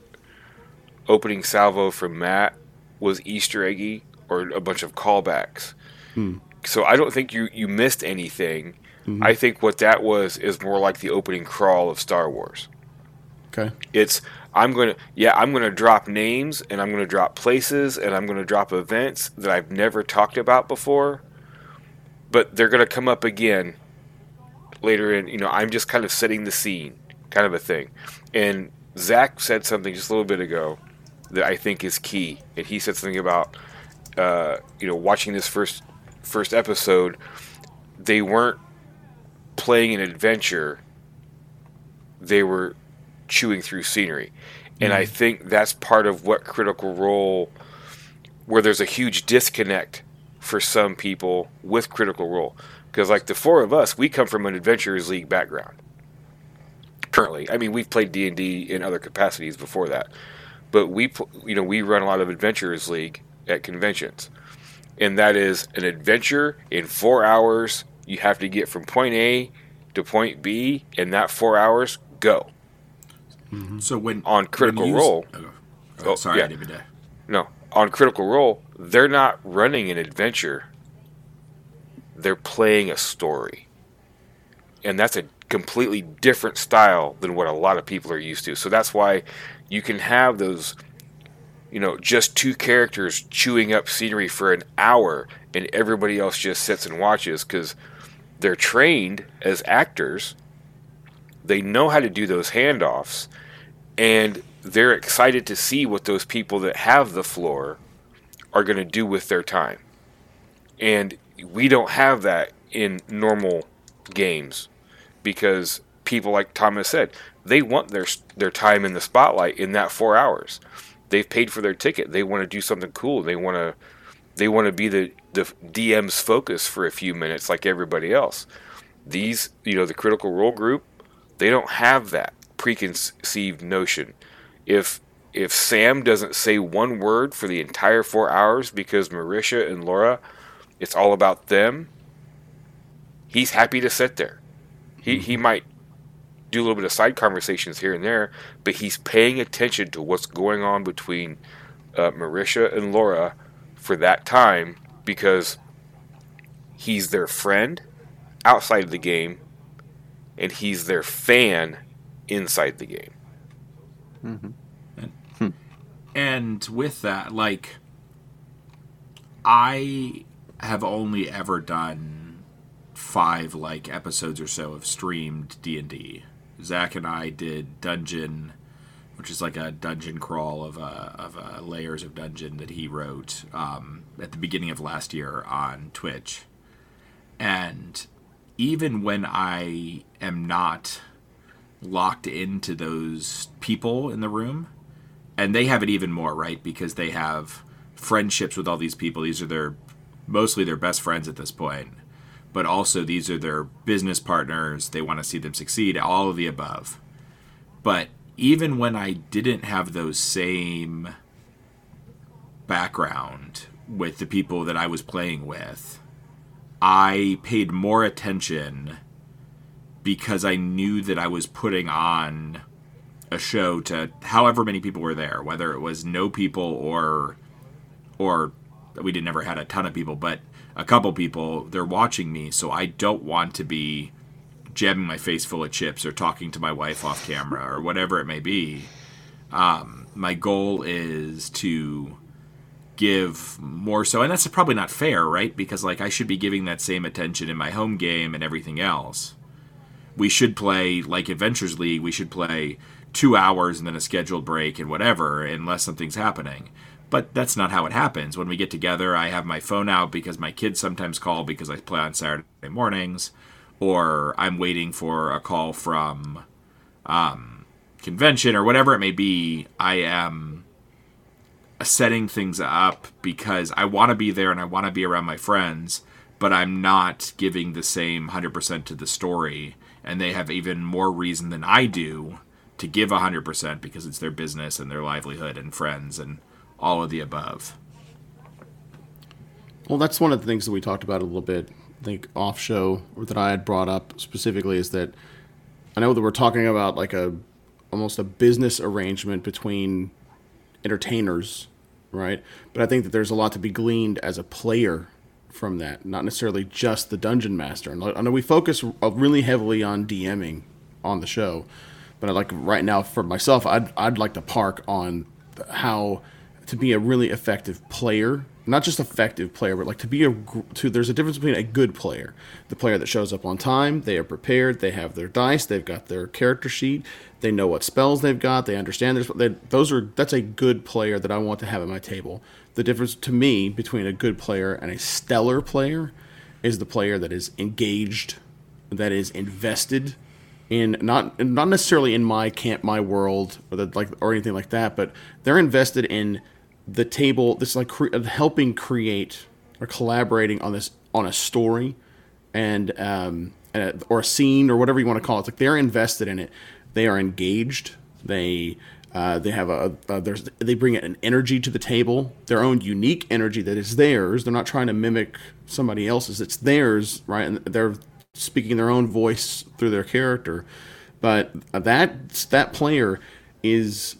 opening salvo from Matt was Easter eggy or a bunch of callbacks. Hmm. So I don't think you, you missed anything. Mm-hmm. I think what that was is more like the opening crawl of Star Wars. Okay. It's, I'm going to, yeah, I'm going to drop names, and I'm going to drop places, and I'm going to drop events that I've never talked about before, but they're going to come up again later in, you know, I'm just kind of setting the scene. Kind of a thing. And Zach said something just a little bit ago that I think is key. And he said something about, uh, you know, watching this first first episode, they weren't playing an adventure. They were chewing through scenery. Mm-hmm. And I think that's part of what Critical Role, where there's a huge disconnect for some people with Critical Role. Because like the four of us, we come from an Adventures League background. Currently, I mean, we've played D and D in other capacities before that, but we, you know, we run a lot of Adventures League at conventions, and that is an adventure in four hours. You have to get from point A to point B in that four hours. Go. Mm-hmm. So when on Critical when Role, s- oh, oh, sorry, yeah. I didn't mean to. No, on Critical Role, they're not running an adventure. They're playing a story, and that's a completely different style than what a lot of people are used to. So that's why you can have those, you know, just two characters chewing up scenery for an hour and everybody else just sits and watches, because they're trained as actors. They know how to do those handoffs, and they're excited to see what those people that have the floor are going to do with their time. And we don't have that in normal games. Because people, like Thomas said, they want their their time in the spotlight in that four hours. They've paid for their ticket. They want to do something cool. They want to they want to be the, the D M's focus for a few minutes, like everybody else. These, you know, the Critical Role group, they don't have that preconceived notion. If if Sam doesn't say one word for the entire four hours because Marisha and Laura, it's all about them, he's happy to sit there. He he might do a little bit of side conversations here and there, but he's paying attention to what's going on between uh, Marisha and Laura for that time, because he's their friend outside of the game, and he's their fan inside the game. Mm-hmm. And, hmm. and with that, like, I have only ever done five like episodes or so of streamed D and D. Zach and I did Dungeon, which is like a dungeon crawl of uh, of uh, layers of dungeon that he wrote um, at the beginning of last year on Twitch. And even when I am not locked into those people in the room, and they have it even more, right? Because they have friendships with all these people. These are their mostly their best friends at this point. But also these are their business partners. They want to see them succeed, all of the above. But even when I didn't have those same background with the people that I was playing with, I paid more attention because I knew that I was putting on a show to however many people were there, whether it was no people or, or we didn't ever had a ton of people, but a couple people, they're watching me, so I don't want to be jabbing my face full of chips or talking to my wife off camera or whatever it may be. Um, my goal is to give more so, and that's probably not fair, right? Because like I should be giving that same attention in my home game and everything else. We should play, like Adventures League, we should play two hours and then a scheduled break and whatever, unless something's happening. But that's not how it happens. When we get together, I have my phone out because my kids sometimes call because I play on Saturday mornings, or I'm waiting for a call from um, convention or whatever it may be. I am setting things up because I want to be there and I want to be around my friends, but I'm not giving the same one hundred percent to the story, and they have even more reason than I do to give one hundred percent because it's their business and their livelihood and friends and all of the above. Well, that's one of the things that we talked about a little bit, I think, off show, or that I had brought up specifically, is that I know that we're talking about like a almost a business arrangement between entertainers, right? But I think that there's a lot to be gleaned as a player from that, not necessarily just the dungeon master. And I know we focus really heavily on DMing on the show, but I like right now for myself, I'd I'd like to park on how to be a really effective player, not just effective player, but like to be a, to, there's a difference between a good player, the player that shows up on time, they are prepared, they have their dice, they've got their character sheet, they know what spells they've got, they understand this, they, those are, that's a good player that I want to have at my table. The difference to me between a good player and a stellar player is the player that is engaged, that is invested in, not not necessarily in my camp, my world, or the, like, or anything like that, but they're invested in the table. This is like cre- helping create or collaborating on this, on a story, and um, a, or a scene or whatever you want to call it. It's like they're invested in it. They are engaged. They uh, they have a, a there's they bring an energy to the table, their own unique energy that is theirs. They're not trying to mimic somebody else's. It's theirs, right? And they're speaking their own voice through their character. But that that player is.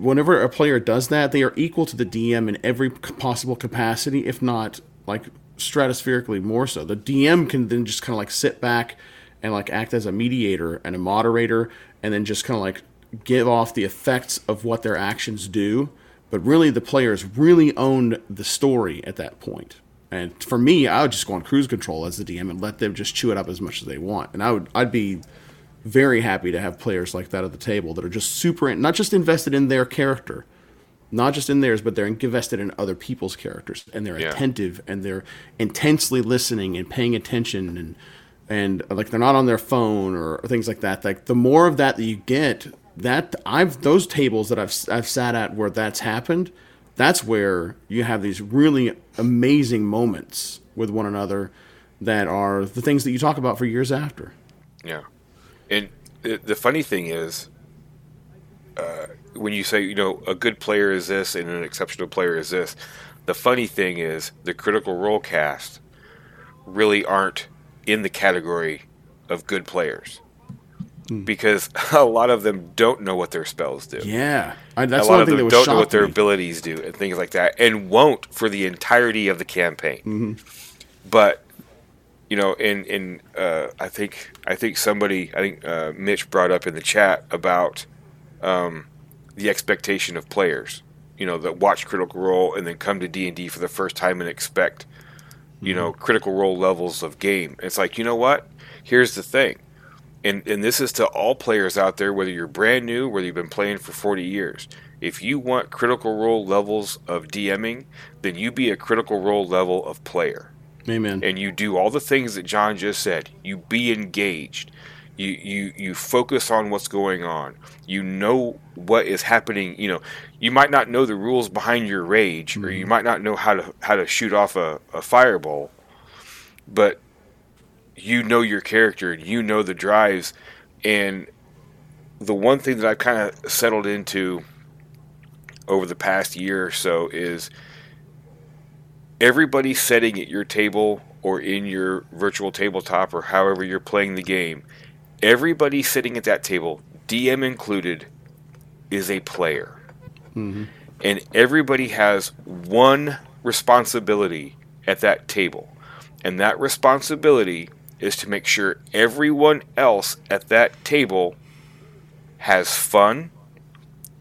Whenever a player does that, they are equal to the D M in every possible capacity, if not like stratospherically more so. The D M can then just kind of like sit back and like act as a mediator and a moderator, and then just kind of like give off the effects of what their actions do. But really, the players really own the story at that point. And for me, I would just go on cruise control as the D M and let them just chew it up as much as they want. And I would, I'd be very happy to have players like that at the table that are just super, not just invested in their character, not just in theirs, but they're invested in other people's characters, and they're yeah. attentive, and they're intensely listening and paying attention, and and like they're not on their phone or, or things like that. Like the more of that that you get, that I've those tables that I've I've sat at where that's happened, that's where you have these really amazing moments with one another that are the things that you talk about for years after. Yeah. And the funny thing is, uh, when you say, you know, a good player is this and an exceptional player is this, the funny thing is the Critical Role cast really aren't in the category of good players hmm. because a lot of them don't know what their spells do. Yeah. I, that's a lot of them that don't know what their me. abilities do and things like that, and won't for the entirety of the campaign. Mm-hmm. But... You know, and, and uh, I think I think somebody, I think uh, Mitch brought up in the chat about um, the expectation of players, you know, that watch Critical Role and then come to D and D for the first time and expect, you mm-hmm. know, Critical Role levels of game. It's like, you know what? Here's the thing. And, and this is to all players out there, whether you're brand new, whether you've been playing for forty years. If you want Critical Role levels of DMing, then you be a Critical Role level of player. Amen. And you do all the things that John just said. You be engaged. You you you focus on what's going on. You know what is happening. You know, you might not know the rules behind your rage, mm-hmm. or you might not know how to how to shoot off a, a fireball, but you know your character and you know the drives. And the one thing that I've kind of settled into over the past year or so is everybody sitting at your table or in your virtual tabletop or however you're playing the game, everybody sitting at that table, D M included, is a player. Mm-hmm. And everybody has one responsibility at that table. And that responsibility is to make sure everyone else at that table has fun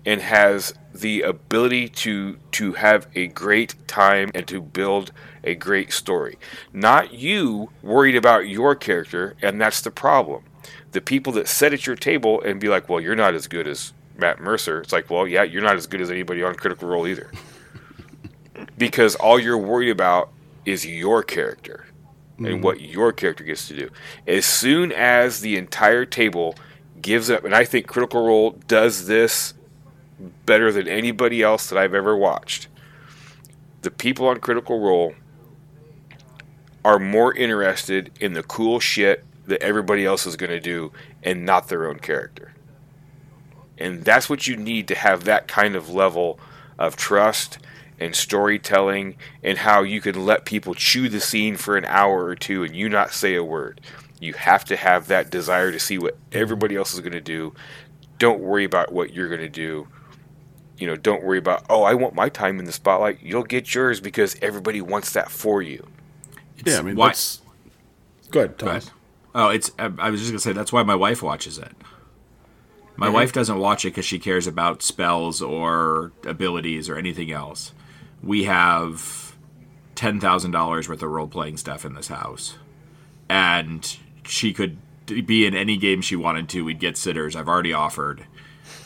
and has the ability to to have a great time and to build a great story. Not you worried about your character, and that's the problem. The people that sit at your table and be like, well, you're not as good as Matt Mercer. It's like, well, yeah, you're not as good as anybody on Critical Role either. because all you're worried about is your character mm-hmm. and what your character gets to do. As soon as the entire table gives up, and I think Critical Role does this better than anybody else that I've ever watched. The people on Critical Role are more interested in the cool shit that everybody else is going to do and not their own character. And that's what you need to have that kind of level of trust and storytelling and how you can let people chew the scene for an hour or two and you not say a word. You have to have that desire to see what everybody else is going to do. Don't worry about what you're going to do. You know, don't worry about, oh, I want my time in the spotlight. You'll get yours because everybody wants that for you. It's yeah, I mean, why... that's... Go ahead, Thomas. Go ahead. Oh, it's. I was just going to say, that's why my wife watches it. My mm-hmm. wife doesn't watch it because she cares about spells or abilities or anything else. We have ten thousand dollars worth of role-playing stuff in this house. And she could be in any game she wanted to. We'd get sitters. I've already offered.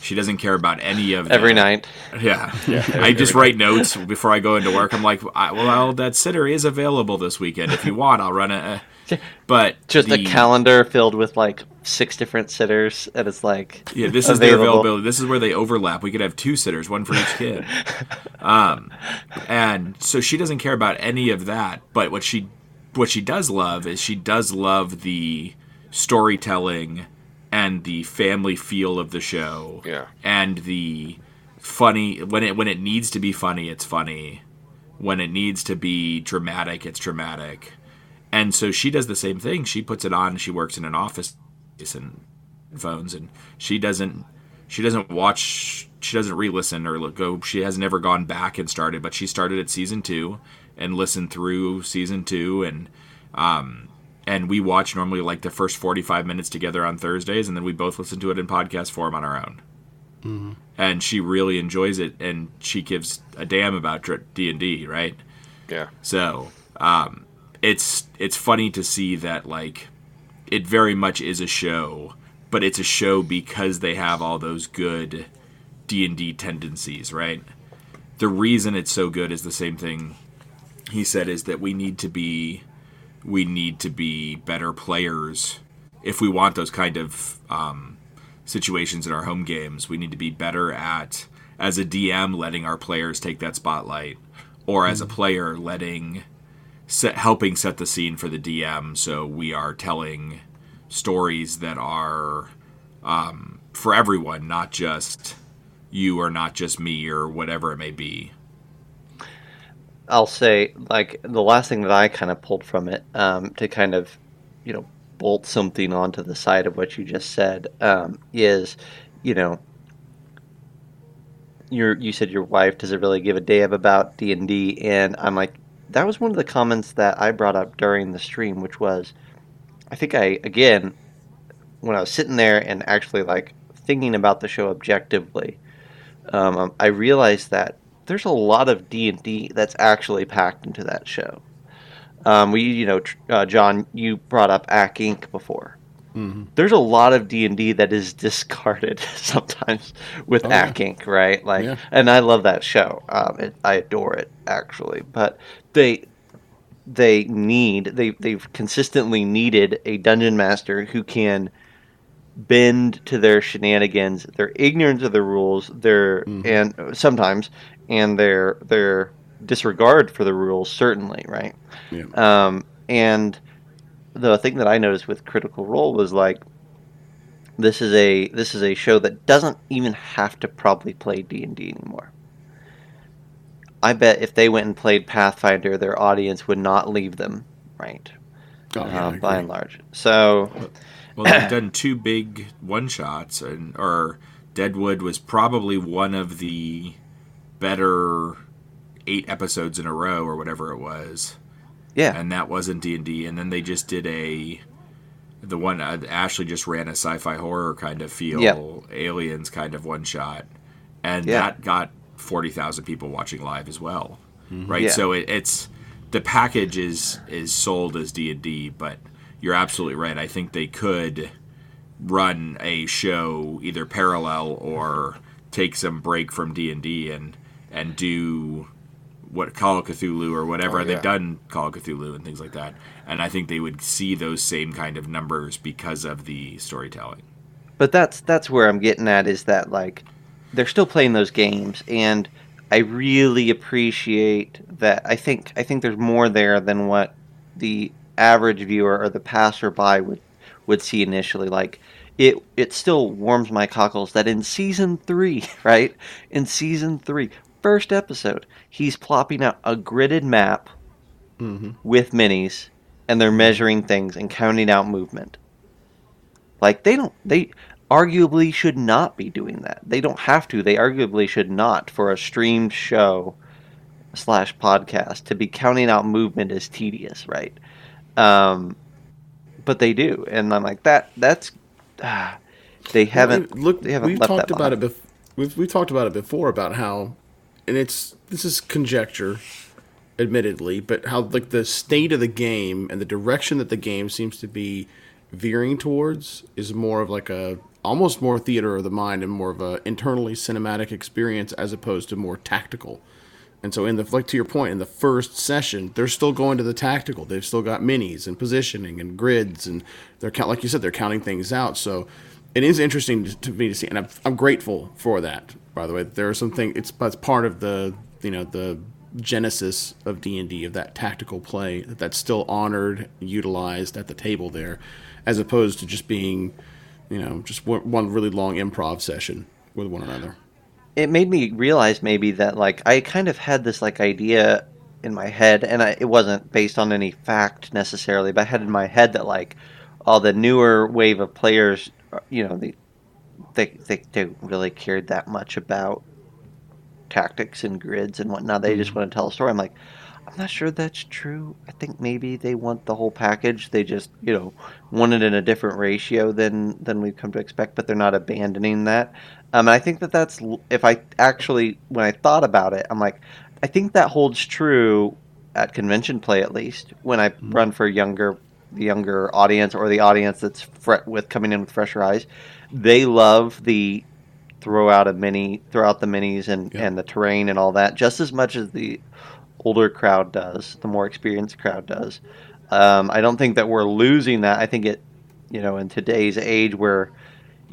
She doesn't care about any of that. Every night. Yeah. yeah every, I just write night. notes before I go into work. I'm like, well, that sitter is available this weekend. If you want, I'll run a... But just the, a calendar filled with like six different sitters, and it's like yeah, this is available. Their availability. This is where they overlap. We could have two sitters, one for each kid. Um, and so she doesn't care about any of that. But what she what she does love is she does love the storytelling and the family feel of the show. Yeah, and the funny when it when it needs to be funny, it's funny. When it needs to be dramatic, it's dramatic. And so she does the same thing. She puts it on. She works in an office and phones, and she doesn't. She doesn't watch. She doesn't re-listen or go. She has never gone back and started, but she started at season two and listened through season two, and um, and we watch normally like the first forty-five minutes together on Thursdays, and then we both listen to it in podcast form on our own. Mm-hmm. And she really enjoys it, and she gives a damn about D and D, right? Yeah. So. Um, It's it's funny to see that, like, it very much is a show, but it's a show because they have all those good D and D tendencies, right? The reason it's so good is the same thing he said, is that we need to be we need to be better players if we want those kind of um, situations in our home games. We need to be better at, as a D M, letting our players take that spotlight, or as a player letting... Set, helping set the scene for the D M, so we are telling stories that are um, for everyone, not just you or not just me or whatever it may be. I'll say, like, the last thing that I kind of pulled from it, um, to kind of, you know, bolt something onto the side of what you just said, um, is, you know, your you said your wife doesn't really give a damn about D and D, and I'm like, that was one of the comments that I brought up during the stream, which was, I think I, again, when I was sitting there and actually, like, thinking about the show objectively, um, I realized that there's a lot of D and D that's actually packed into that show. Um, we, you know, uh, John, you brought up Ack Incorporated before. Mm-hmm. There's a lot of D and D that is discarded sometimes with oh, Ack yeah. Incorporated, right? Like, yeah. And I love that show. Um, it, I adore it, actually. But they they need they they've consistently needed a dungeon master who can bend to their shenanigans, their ignorance of the rules, their mm-hmm. and sometimes and their their disregard for the rules, certainly, right? Yeah. Um, and the thing that I noticed with Critical Role was, like, this is a this is a show that doesn't even have to probably play D and D anymore. I bet if they went and played Pathfinder, their audience would not leave them, right? Oh, yeah, uh, by and large. So, well, they've done two big one-shots, and or Deadwood was probably one of the better eight episodes in a row or whatever it was. Yeah, and that wasn't D and D, and then they just did a, the one uh, Ashley just ran a sci-fi horror kind of feel, yeah. aliens kind of one shot, and yeah. that got forty thousand people watching live as well, mm-hmm. right? Yeah. So it, it's the package is is sold as D and D, but you're absolutely right. I think they could run a show either parallel or take some break from D and D and and do what Call of Cthulhu or whatever. Oh, yeah. They've done Call of Cthulhu and things like that. And I think they would see those same kind of numbers because of the storytelling. But that's that's where I'm getting at, is that, like, they're still playing those games, and I really appreciate that. I think I think there's more there than what the average viewer or the passerby would would see initially. Like, it it still warms my cockles that in season three, right? In season three, first episode, he's plopping out a gridded map mm-hmm. with minis, and they're measuring things and counting out movement. Like, they don't, they arguably should not be doing that. They don't have to. They arguably should not, for a streamed show slash podcast, to be counting out movement is tedious, right? Um, but they do, and I'm like, that. That's ah, they haven't well, look. They haven't we've left talked that about it. Bef- we've we talked about it before about how, and it's this is conjecture, admittedly, but how, like, the state of the game and the direction that the game seems to be veering towards is more of like a almost more theater of the mind and more of a internally cinematic experience as opposed to more tactical. And so in the like to your point, in the first session, they're still going to the tactical. They've still got minis and positioning and grids, and they're count like you said, they're counting things out. So it is interesting to, to me to see, and I'm I'm grateful for that. By the way, there are some things. It's that's part of the you know the genesis of D and D, of that tactical play that that's still honored, utilized at the table there, as opposed to just being, you know, just one really long improv session with one another. It made me realize maybe that, like, I kind of had this, like, idea in my head, and I, it wasn't based on any fact necessarily, but I had in my head that, like, all the newer wave of players, you know, they they, they, they really cared that much about tactics and grids and whatnot. They just want to tell a story. I'm like, I'm not sure that's true. I think maybe they want the whole package. They just, you know, want it in a different ratio than, than we've come to expect, but they're not abandoning that. Um, and I think that that's, if I actually, when I thought about it, I'm like, I think that holds true at convention play, at least, when I mm-hmm. run for younger the younger audience, or the audience that's fre- with coming in with fresher eyes. They love the throw out a mini, throw out the minis and, yeah. and the terrain and all that, just as much as the older crowd does, the more experienced crowd does. Um, I don't think that we're losing that. I think it, you know, in today's age where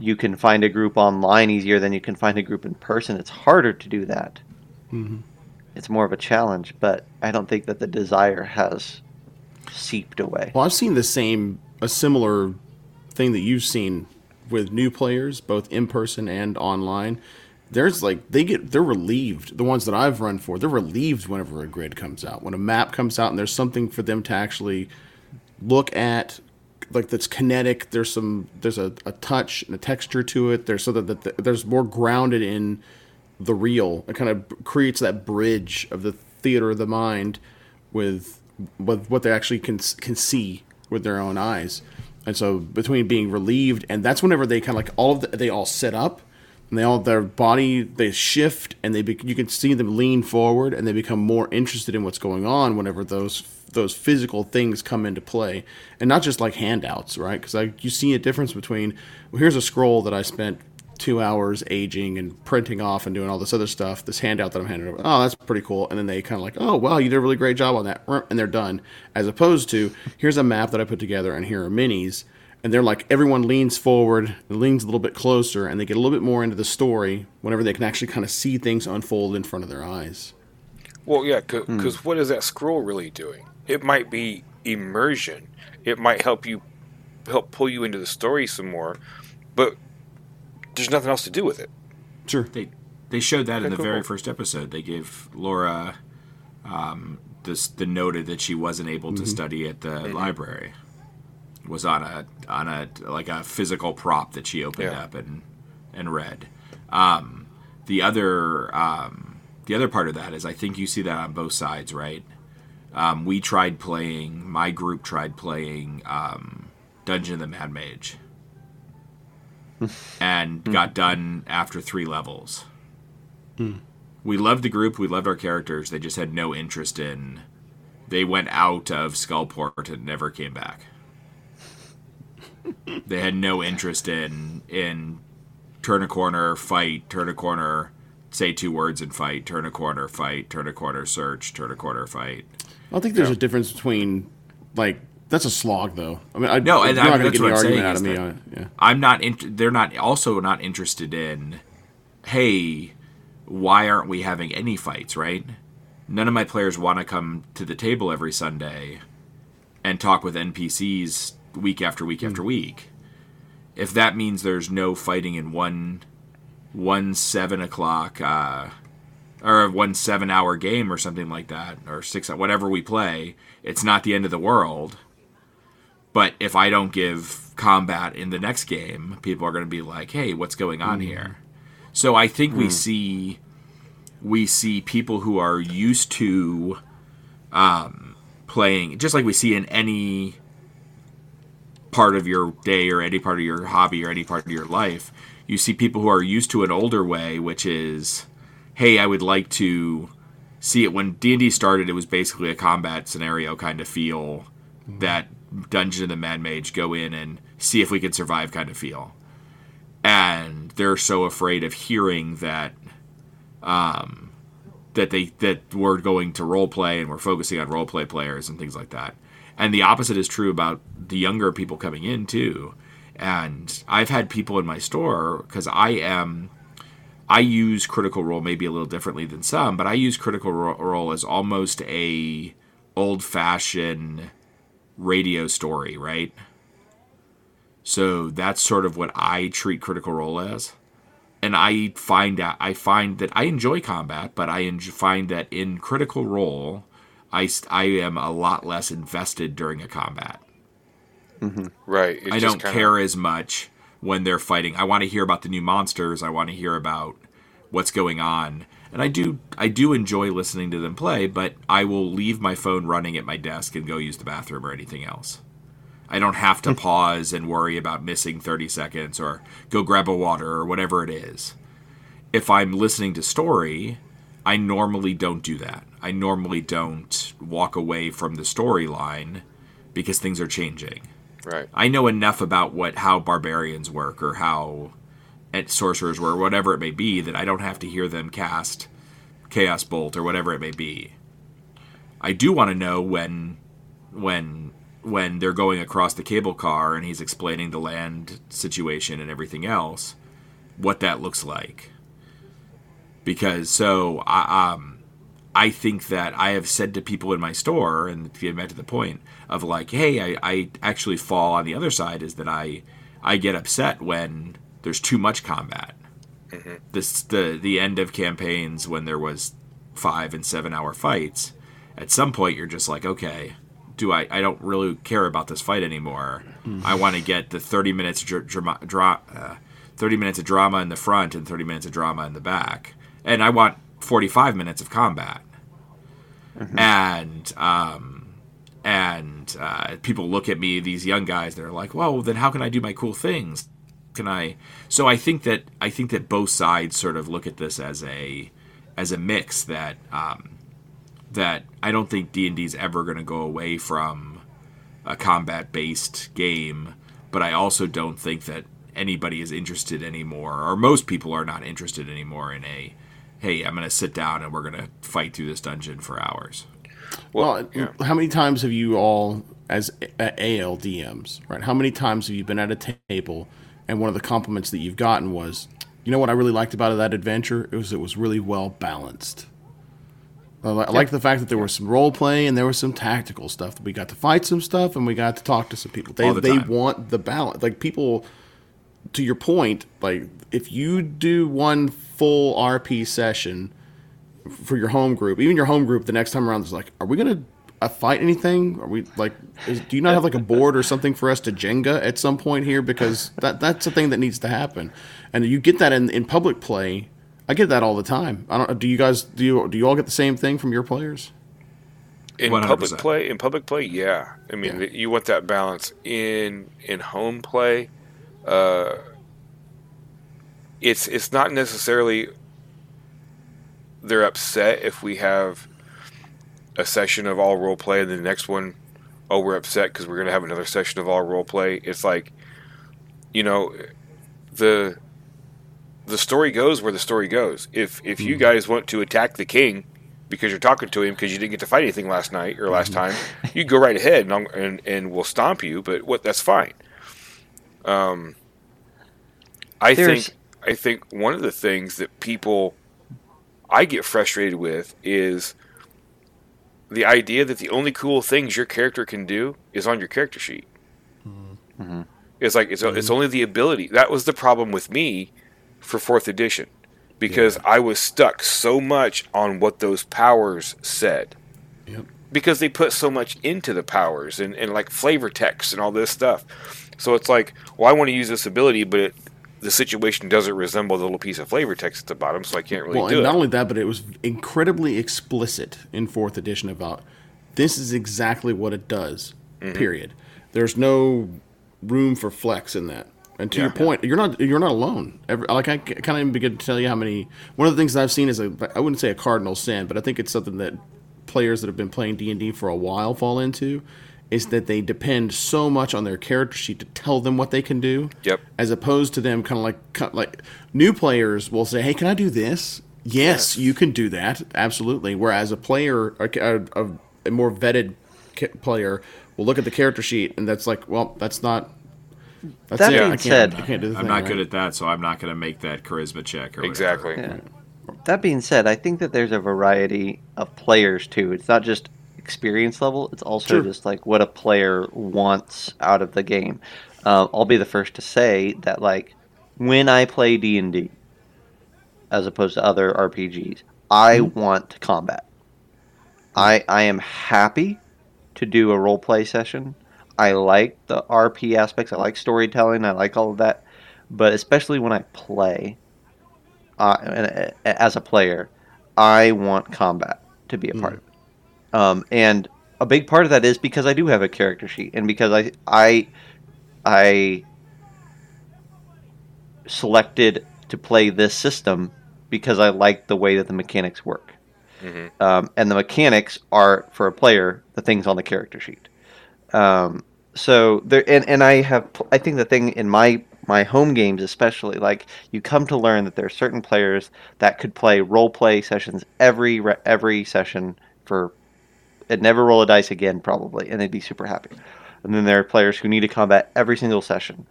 you can find a group online easier than you can find a group in person, it's harder to do that. Mm-hmm. It's more of a challenge, but I don't think that the desire has seeped away. Well, I've seen the same, a similar thing that you've seen with new players, both in person and online. There's like, they get, they're relieved. The ones that I've run for, they're relieved whenever a grid comes out, when a map comes out and there's something for them to actually look at, like, that's kinetic. There's some, there's a, a touch and a texture to it. There's so that, that the, there's more grounded in the real. It kind of creates that bridge of the theater of the mind with, with what they actually can, can see with their own eyes. And so between being relieved, and that's whenever they kind of like all of the, they all set up. And they all, their body, they shift, and they be, you can see them lean forward, and they become more interested in what's going on whenever those those physical things come into play, and not just like handouts, right? Because like you see a difference between, well, here's a scroll that I spent two hours aging and printing off and doing all this other stuff. This handout that I'm handing over, oh, that's pretty cool. And then they kind of like, oh, wow, you did a really great job on that, and they're done. As opposed to, here's a map that I put together, and here are minis. And they're like, everyone leans forward, leans a little bit closer, and they get a little bit more into the story whenever they can actually kind of see things unfold in front of their eyes. Well, yeah, because mm. what is that scroll really doing? It might be immersion. It might help you, help pull you into the story some more, but there's nothing else to do with it. Sure. They they showed that in the very first episode. They gave Laura um, this, the note that she wasn't able to mm-hmm. study at the mm-hmm. library. Was on a on a like a physical prop that she opened yeah. up and and read. Um, the other um, the other part of that is I think you see that on both sides, right? Um, we tried playing. My group tried playing um, Dungeon of the Mad Mage, and mm. got done after three levels. Mm. We loved the group. We loved our characters. They just had no interest in. They went out of Skullport and never came back. They had no interest in in turn a corner, fight, turn a corner, say two words and fight, turn a corner, fight, turn a corner, search, turn a corner, fight. I don't think there's yeah. a difference between, like, that's a slog, though. I mean, I, no, and I, that's what I'm saying. Out of me on it. Yeah. I'm not. In, they're not. Also, not interested in. Hey, why aren't we having any fights? Right? None of my players want to come to the table every Sunday and talk with N P Cs week after week mm-hmm. after week. If that means there's no fighting in one, one seven o'clock, uh, or one seven-hour game or something like that, or six, whatever we play, it's not the end of the world. But if I don't give combat in the next game, people are going to be like, hey, what's going on mm. here? So I think mm. we see we see people who are used to um, playing, just like we see in any part of your day or any part of your hobby or any part of your life, you see people who are used to an older way, which is, hey, I would like to see it. When D and D started, it was basically a combat scenario kind of feel, mm. that Dungeon of the Mad Mage, go in and see if we can survive kind of feel. And they're so afraid of hearing that um, that they that we're going to roleplay and we're focusing on roleplay players and things like that. And the opposite is true about the younger people coming in too. And I've had people in my store, because I am I use Critical Role maybe a little differently than some, but I use Critical Role as almost a old-fashioned radio story, right? So that's sort of what I treat Critical Role as, and I find out I find that I enjoy combat, but I enjoy, find that in Critical Role, I, I am a lot less invested during a combat. Mm-hmm. Right, it's I don't kinda... care as much when they're fighting. I want to hear about the new monsters. I want to hear about what's going on, and I do I do enjoy listening to them play. But I will leave my phone running at my desk and go use the bathroom or anything else. I don't have to pause and worry about missing thirty seconds or go grab a water or whatever it is. If I'm listening to story, I normally don't do that. I normally don't walk away from the storyline because things are changing. Right. I know enough about what how barbarians work or how sorcerers were or whatever it may be that I don't have to hear them cast Chaos Bolt or whatever it may be. I do want to know when when... when they're going across the cable car and he's explaining the land situation and everything else, what that looks like. Because, so, I, um, I think that I have said to people in my store, and to get back to the point of like, hey, I, I actually fall on the other side, is that I I get upset when there's too much combat. Mm-hmm. This, the, the end of campaigns when there was five and seven hour fights, at some point you're just like, okay... do I, I don't really care about this fight anymore. Mm. I want to get the thirty minutes dra- drama, dra- uh, thirty minutes of drama in the front and thirty minutes of drama in the back. And I want forty-five minutes of combat. Mm-hmm. And um, and uh, people look at me, these young guys, they're like, well, then how can I do my cool things? Can I? So I think that I think that both sides sort of look at this as a as a mix that um, that I don't think D and D is ever going to go away from a combat-based game, but I also don't think that anybody is interested anymore, or most people are not interested anymore in a, hey, I'm going to sit down and we're going to fight through this dungeon for hours. Well, yeah. How many times have you all, as A L D Ms, right, how many times have you been at a table and one of the compliments that you've gotten was, you know what I really liked about that adventure? It was it was really well balanced. I like yep. the fact that there was some role play and there was some tactical stuff. We got to fight some stuff and we got to talk to some people. They the they time. want the balance. Like people, to your point, like if you do one full R P session for your home group, even your home group, the next time around is like, are we gonna uh, fight anything? Are we like, is, do you not have like a board or something for us to Jenga at some point here? Because that that's a thing that needs to happen, and you get that in, in public play. I get that all the time. I don't. Do you guys? Do you? Do you all get the same thing from your players? In one hundred percent. Public play, in public play, yeah. I mean, yeah. You want that balance in in home play. Uh, it's it's not necessarily they're upset if we have a session of all role play and the next one, oh, we're upset because we're going to have another session of all role play. It's like, you know, the. the story goes where the story goes. If if you guys want to attack the king because you're talking to him because you didn't get to fight anything last night or last time, you go right ahead and, and and we'll stomp you. But what that's fine. Um, I There's... think I think one of the things that people I get frustrated with is the idea that the only cool things your character can do is on your character sheet. Mm-hmm. It's like it's mm-hmm. it's only the ability. That was the problem with me for fourth edition, because yeah. I was stuck so much on what those powers said. Yep. Because they put so much into the powers and, and like flavor text and all this stuff. So it's like, well, I want to use this ability, but it, the situation doesn't resemble the little piece of flavor text at the bottom, so I can't really well, do and it. Not only that, but it was incredibly explicit in fourth edition about this is exactly what it does, mm-hmm. period. There's no room for flex in that. And to yeah, your point, yeah. you're not you're not alone. Every, like I can't even begin to tell you how many. One of the things that I've seen is a, I wouldn't say a cardinal sin, but I think it's something that players that have been playing D and D for a while fall into, is that they depend so much on their character sheet to tell them what they can do. Yep. As opposed to them kind of like kind of like new players will say, "Hey, can I do this?" Yes, yeah. you can do that. Absolutely. Whereas a player, a, a, a more vetted player, will look at the character sheet and that's like, "Well, that's not." That's that it. being I said, I can't do the I'm thing, not right? good at that, so I'm not going to make that charisma check. Or exactly. Yeah. That being said, I think that there's a variety of players too. It's not just experience level; it's also sure. just like what a player wants out of the game. Uh, I'll be the first to say that, like, when I play D and D, as opposed to other R P Gs, I mm-hmm. want combat. I I am happy to do a role play session. I like the R P aspects. I like storytelling. I like all of that. But especially when I play, uh, as a player, I want combat to be a part of it. Um, and a big part of that is because I do have a character sheet, and because I I I selected to play this system because I like the way that the mechanics work. Mm-hmm. Um, and the mechanics are, for a player, the things on the character sheet. Um, So there, and, and I have, I think the thing in my, my home games, especially, like, you come to learn that there are certain players that could play role play sessions every, every session for, and never roll a dice again, probably. And they'd be super happy. And then there are players who need to combat every single session.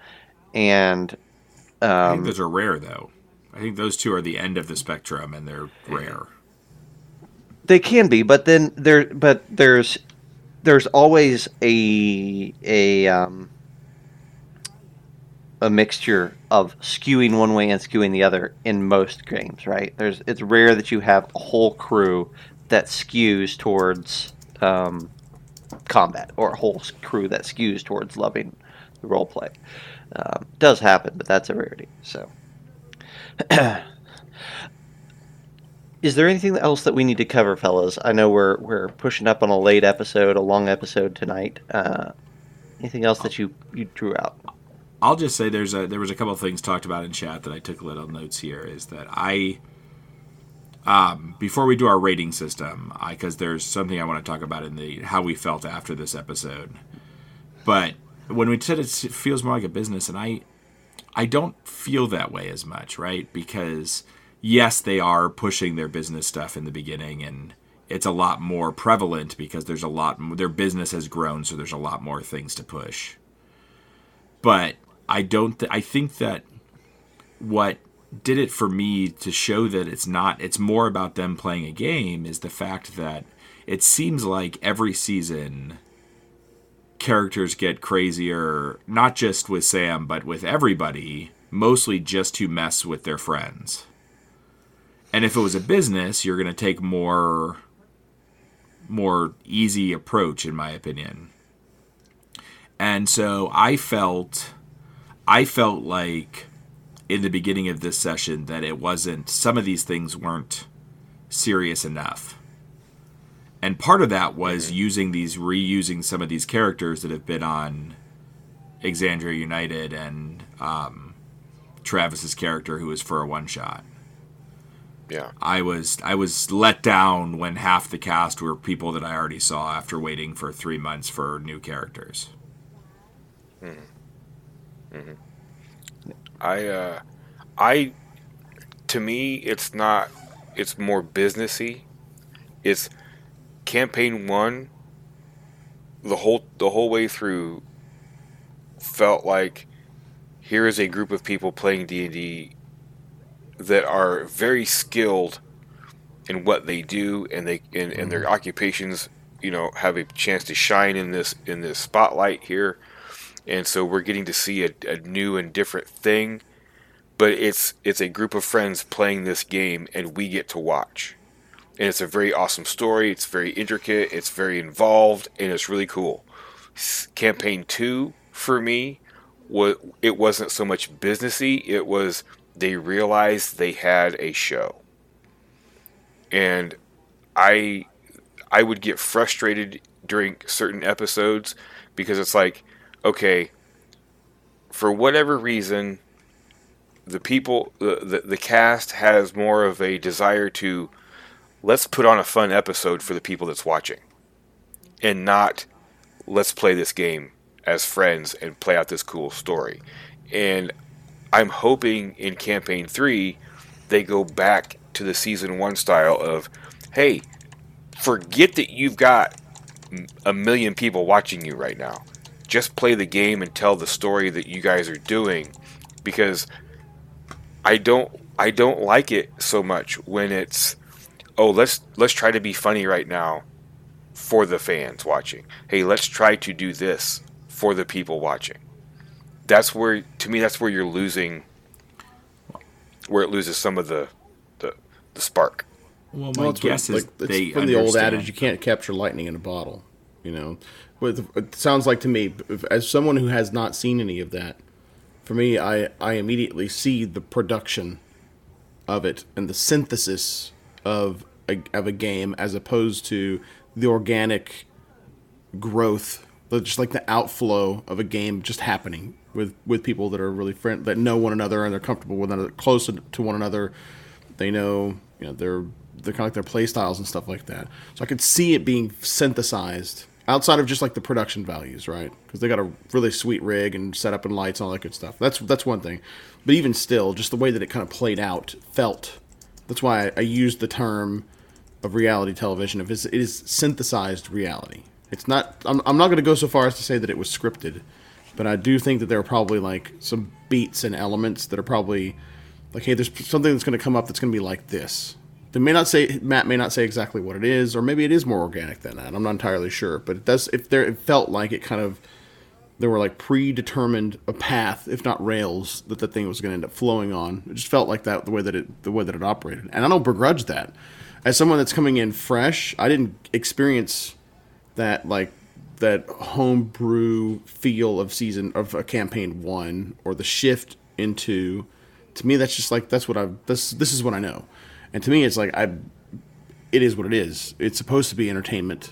And, um, I think those are rare though. I think those two are the end of the spectrum and they're rare. They can be, but then there, but there's, There's always a a um, a mixture of skewing one way and skewing the other in most games, right? There's it's rare that you have a whole crew that skews towards um, combat, or a whole crew that skews towards loving the role play. Um, does happen, but that's a rarity. So, is there anything else that we need to cover, fellas? I know we're we're pushing up on a late episode, a long episode tonight. Uh, anything else that you, you drew out? I'll just say there's a there was a couple of things talked about in chat that I took little notes here. Is that I, um, before we do our rating system, I because there's something I want to talk about in the how we felt after this episode. But when we said it feels more like a business, and I, I don't feel that way as much, right? Because yes, they are pushing their business stuff in the beginning, and it's a lot more prevalent because there's a lot, their business has grown, so there's a lot more things to push. But I don't, th- I think that what did it for me to show that it's not, it's more about them playing a game is the fact that it seems like every season characters get crazier, not just with Sam, but with everybody, mostly just to mess with their friends. And if it was a business, you're going to take more, more easy approach, in my opinion. And so I felt, I felt like in the beginning of this session that it wasn't, some of these things weren't serious enough. And part of that was using these, reusing some of these characters that have been on Exandria United and um, Travis's character, who was for a one-shot. Yeah, I was I was let down when half the cast were people that I already saw after waiting for three months for new characters. Mm-hmm. Mm-hmm. I uh, I to me, it's not, it's more businessy. It's campaign one, the whole the whole way through felt like here is a group of people playing D and D that are very skilled in what they do, and they and, and their occupations, you know, have a chance to shine in this in this spotlight here. And so we're getting to see a, a new and different thing, but it's it's a group of friends playing this game, and we get to watch. And it's a very awesome story. It's very intricate. It's very involved, and it's really cool. Campaign two for me, was, it wasn't so much businessy. It was they realized they had a show, and I I would get frustrated during certain episodes because it's like, okay, for whatever reason, the people, the the, the cast has more of a desire to, let's put on a fun episode for the people that's watching, and not let's play this game as friends and play out this cool story. And I'm hoping in campaign three, they go back to the season one style of, hey, forget that you've got a million people watching you right now. Just play the game and tell the story that you guys are doing, because I don't, I don't like it so much when it's, oh, let's let's try to be funny right now for the fans watching. Hey, let's try to do this for the people watching. That's where, to me, that's where you're losing, where it loses some of the the, the spark. Well, my well, guess what, is like, they from understand. The old adage, you can't capture lightning in a bottle. You know, but it sounds like to me, as someone who has not seen any of that, for me, I I immediately see the production of it and the synthesis of a, of a game, as opposed to the organic growth, just like the outflow of a game just happening with, with people that are really friend that know one another and they're comfortable with one another, close to one another. They know, you know, they're they're kind of like their play styles and stuff like that. So I could see it being synthesized outside of just like the production values, right? Because they got a really sweet rig and setup and lights and all that good stuff. That's that's one thing, but even still, just the way that it kind of played out felt. That's why I used the term of reality television. If it's, it is synthesized reality. It's not. I'm, I'm not going to go so far as to say that it was scripted, but I do think that there are probably like some beats and elements that are probably like, hey, there's something that's going to come up that's going to be like this. They may not say. Matt may not say exactly what it is, or maybe it is more organic than that. I'm not entirely sure, but it does. If there, it felt like it kind of there were like predetermined a path, if not rails, that the thing was going to end up flowing on. It just felt like that the way that it the way that it operated, and I don't begrudge that. As someone that's coming in fresh, I didn't experience that like that homebrew feel of season of a campaign one or the shift into. To me, that's just like that's what I this this is what I know, and to me, it's like I. It is what it is. It's supposed to be entertainment.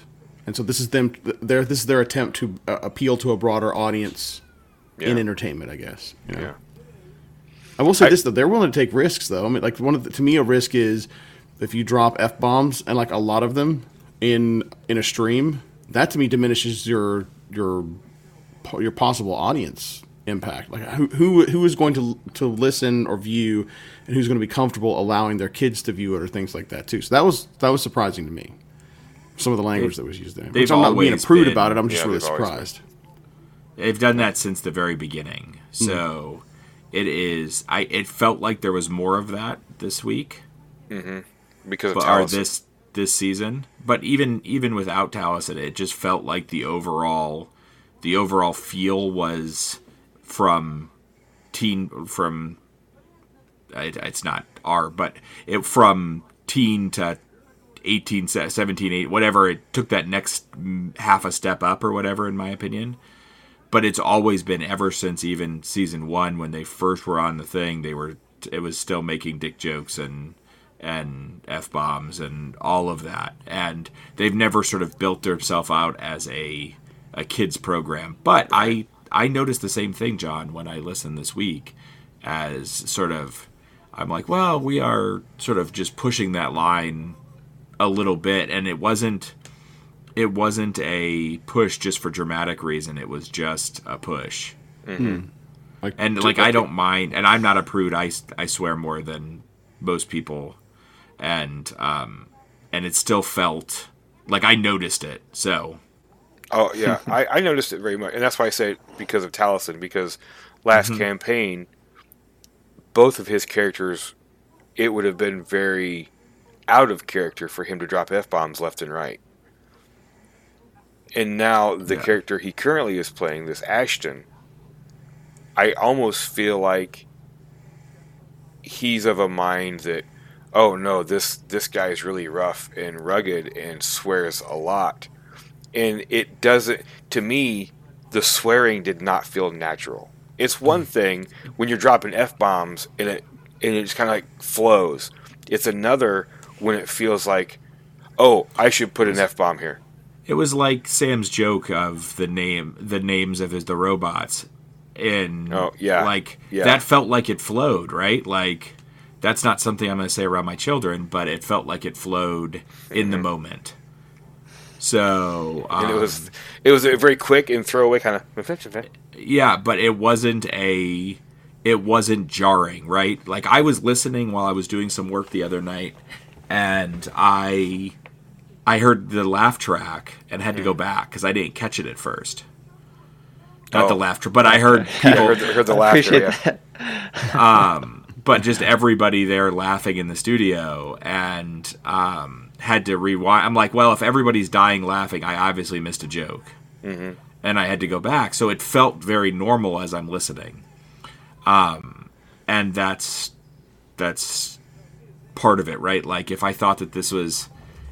And so this is them. Their this is their attempt to uh, appeal to a broader audience yeah. in entertainment, I guess. You know? Yeah. I will say I, this though: they're willing to take risks, though. I mean, like one of the, to me, a risk is if you drop F bombs and like a lot of them in in a stream. That to me diminishes your your your possible audience impact. Like who who who is going to to listen or view, and who's going to be comfortable allowing their kids to view it or things like that too. So that was that was surprising to me. Some of the language they, that was used there. I'm not being a prude been, about it. I'm just yeah, really surprised. They've done that since the very beginning. So mm-hmm. it is. I. It felt like there was more of that this week. Mm-hmm. Because of but, Taliesin. Or this this season. But even even without Taliesin, it just felt like the overall the overall feel was from teen from. It, it's not R, but it from teen to. eighteen, seventeen, eight, whatever, it took that next half a step up or whatever, in my opinion. But it's always been ever since even season one, when they first were on the thing, they were it was still making dick jokes and and F-bombs and all of that. And they've never sort of built themselves out as a a kids program. But I, I noticed the same thing, John, when I listened this week as sort of, I'm like, well, we are sort of just pushing that line a little bit, and it wasn't it wasn't a push just for dramatic reason. It was just a push. Mm-hmm. Mm. Like, and like I don't mind, and I'm not a prude. I, I swear more than most people, and um, and it still felt like I noticed it. So, oh yeah, I, I noticed it very much, and that's why I say it because of Taliesin. Because last mm-hmm. campaign, both of his characters, it would have been very out of character for him to drop F-bombs left and right. And now the yeah. character he currently is playing, this Ashton, I almost feel like he's of a mind that, oh no, this this guy's really rough and rugged and swears a lot. And it doesn't, to me, the swearing did not feel natural. It's one thing when you're dropping F-bombs and it and it just kind of like flows. It's another when it feels like, oh, I should put an F-bomb here. It was like Sam's joke of the name, the names of his the robots, and oh, yeah. like yeah. that felt like it flowed, right? Like that's not something I'm going to say around my children, but it felt like it flowed in mm-hmm. the moment. So um, and it was it was a very quick and throwaway kind of yeah, but it wasn't a it wasn't jarring, right? Like I was listening while I was doing some work the other night, and I. I heard the laugh track and had mm. to go back because I didn't catch it at first. Not oh. the laugh track, but I heard people... I heard the, heard the laughter, yeah. That. Um, but just everybody there laughing in the studio, and um, had to rewind. I'm like, well, if everybody's dying laughing, I obviously missed a joke. Mm-hmm. And I had to go back. So it felt very normal as I'm listening. Um, and that's that's part of it, right? Like, if I thought that this was...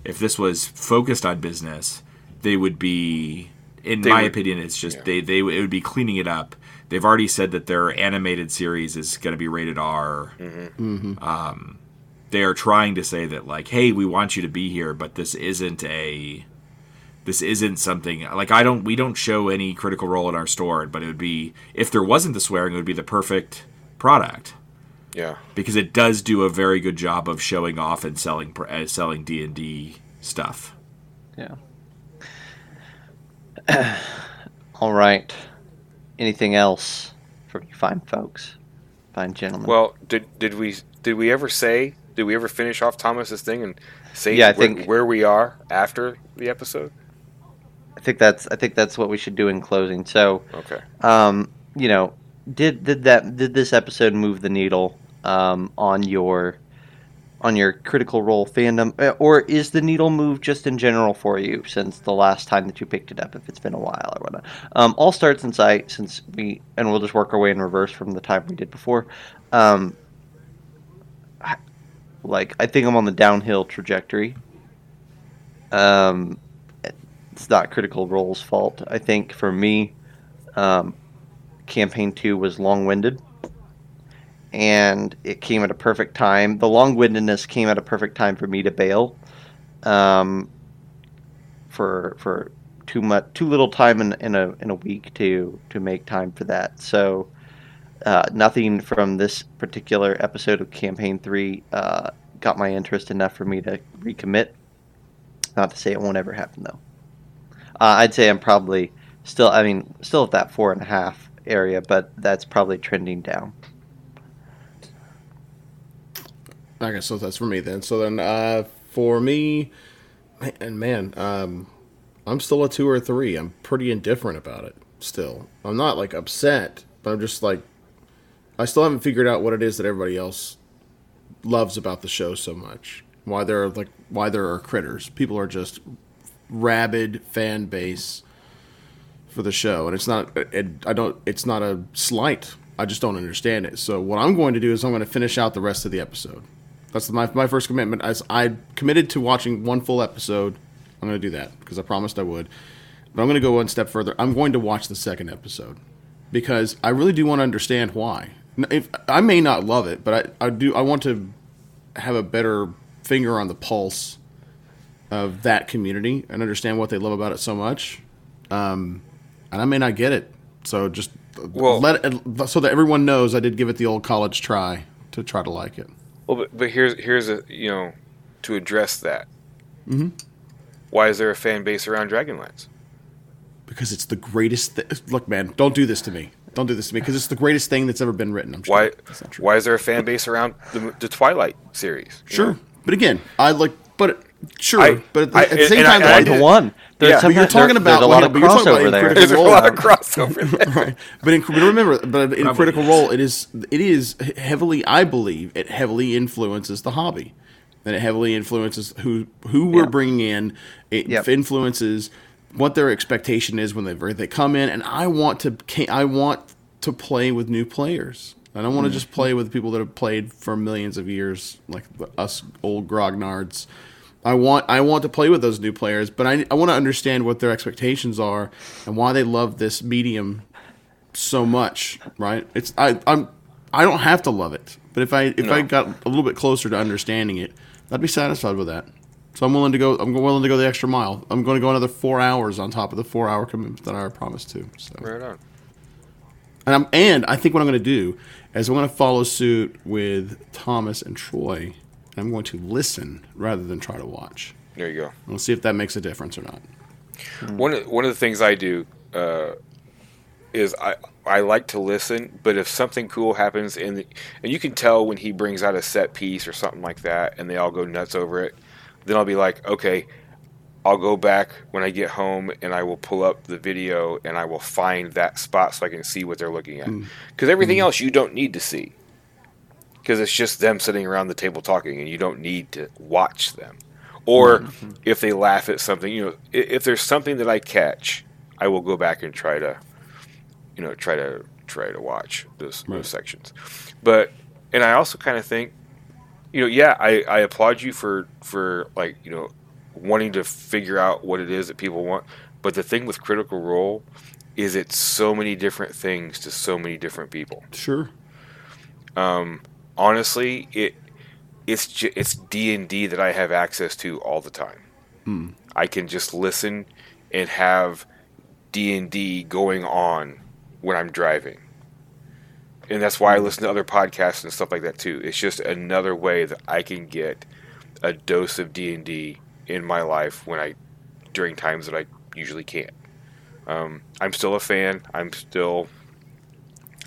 If this was focused on business, they would be, in they my would, opinion, it's just yeah. they they it would be cleaning it up. They've already said that their animated series is going to be rated R. Mm-hmm. Mm-hmm. Um, they are trying to say that like, hey, we want you to be here, but this isn't a, this isn't something like I don't we don't show any Critical Role in our store, but it would be if there wasn't the swearing, it would be the perfect product. Yeah, because it does do a very good job of showing off and selling uh, selling D and D stuff. Yeah. All right. Anything else for you fine folks, fine gentlemen? Well, did did we did we ever say did we ever finish off Thomas's thing and say yeah, I where, think, where we are after the episode? I think that's I think that's what we should do in closing. So okay, um, you know, did did that did this episode move the needle? Um, on your on your Critical Role fandom, or is the needle move just in general for you since the last time that you picked it up, if it's been a while or whatnot? Um, I'll start since I since we and we'll just work our way in reverse from the time we did before. Um, I, like I think I'm on the downhill trajectory. Um, it's not Critical Role's fault, I think. For me, um, campaign two was long-winded. And it came at a perfect time. The long-windedness came at a perfect time for me to bail, um, for for too much, too little time in, in a in a week to to make time for that. So uh, nothing from this particular episode of Campaign Three uh, got my interest enough for me to recommit. Not to say it won't ever happen though. Uh, I'd say I'm probably still. I mean, still at that four and a half area, but that's probably trending down. Okay, so that's for me then. So then, uh, for me, and man, um, I'm still a two or a three. I'm pretty indifferent about it still. I'm not, like, upset, but I'm just, like, I still haven't figured out what it is that everybody else loves about the show so much. Why there are, like, why there are critters. People are just rabid fan base for the show, and it's not, it, I don't, it's not a slight. I just don't understand it. So what I'm going to do is I'm going to finish out the rest of the episode. That's my my first commitment. I, I committed to watching one full episode. I'm going to do that because I promised I would. But I'm going to go one step further. I'm going to watch the second episode because I really do want to understand why. If, I may not love it, but I, I do. I want to have a better finger on the pulse of that community and understand what they love about it so much. Um, and I may not get it, so just well, let it, so that everyone knows I did give it the old college try to try to like it. Well, but, but here's here's a you know to address that. Mm-hmm. Why is there a fan base around Dragonlance? Because it's the greatest. Th- Look, man, don't do this to me. Don't do this to me, because it's the greatest thing that's ever been written. I'm sure. Why? Why is there a fan base around the, the Twilight series? Sure, know? But again, I like, but sure, I, but at the, I, at the same time, I, I, the one. Yeah, but you're talking about a lot of crossover there. There's a lot of crossover there. But in, remember, but in Probably. Critical Role, it is it is heavily, I believe, it heavily influences the hobby, and it heavily influences who who we're yeah. bringing in. It yep. influences what their expectation is when they they come in. And I want to I want to play with new players. I don't want mm. to just play with people that have played for millions of years, like us old grognards. I want I want to play with those new players, but I, I want to understand what their expectations are and why they love this medium so much, right? It's I I'm I don't have to love it, but if I if no. I got a little bit closer to understanding it, I'd be satisfied with that. So I'm willing to go I'm willing to go the extra mile. I'm going to go another four hours on top of the four hour commitment that I promised to. So. Right on. And I'm and I think what I'm going to do is I'm going to follow suit with Thomas and Troy. I'm going to listen rather than try to watch. There you go. We'll see if that makes a difference or not. One of, one of the things I do uh, is I I like to listen, but if something cool happens, in the, and you can tell when he brings out a set piece or something like that, and they all go nuts over it, then I'll be like, okay, I'll go back when I get home, and I will pull up the video, and I will find that spot so I can see what they're looking at. Because mm. everything mm. else you don't need to see. Because it's just them sitting around the table talking, and you don't need to watch them. Or mm-hmm. if they laugh at something, you know, if, if there's something that I catch, I will go back and try to, you know, try to try to watch those, right. those sections. But and I also kind of think, you know, yeah, I, I applaud you for for like you know wanting to figure out what it is that people want. But the thing with Critical Role is it's so many different things to so many different people. Sure. Um. Honestly, it it's ju- it's D and D that I have access to all the time. Hmm. I can just listen and have D and D going on when I'm driving. And that's why I listen to other podcasts and stuff like that too. It's just another way that I can get a dose of D and D in my life when I during times that I usually can't. Um, I'm still a fan. I'm still...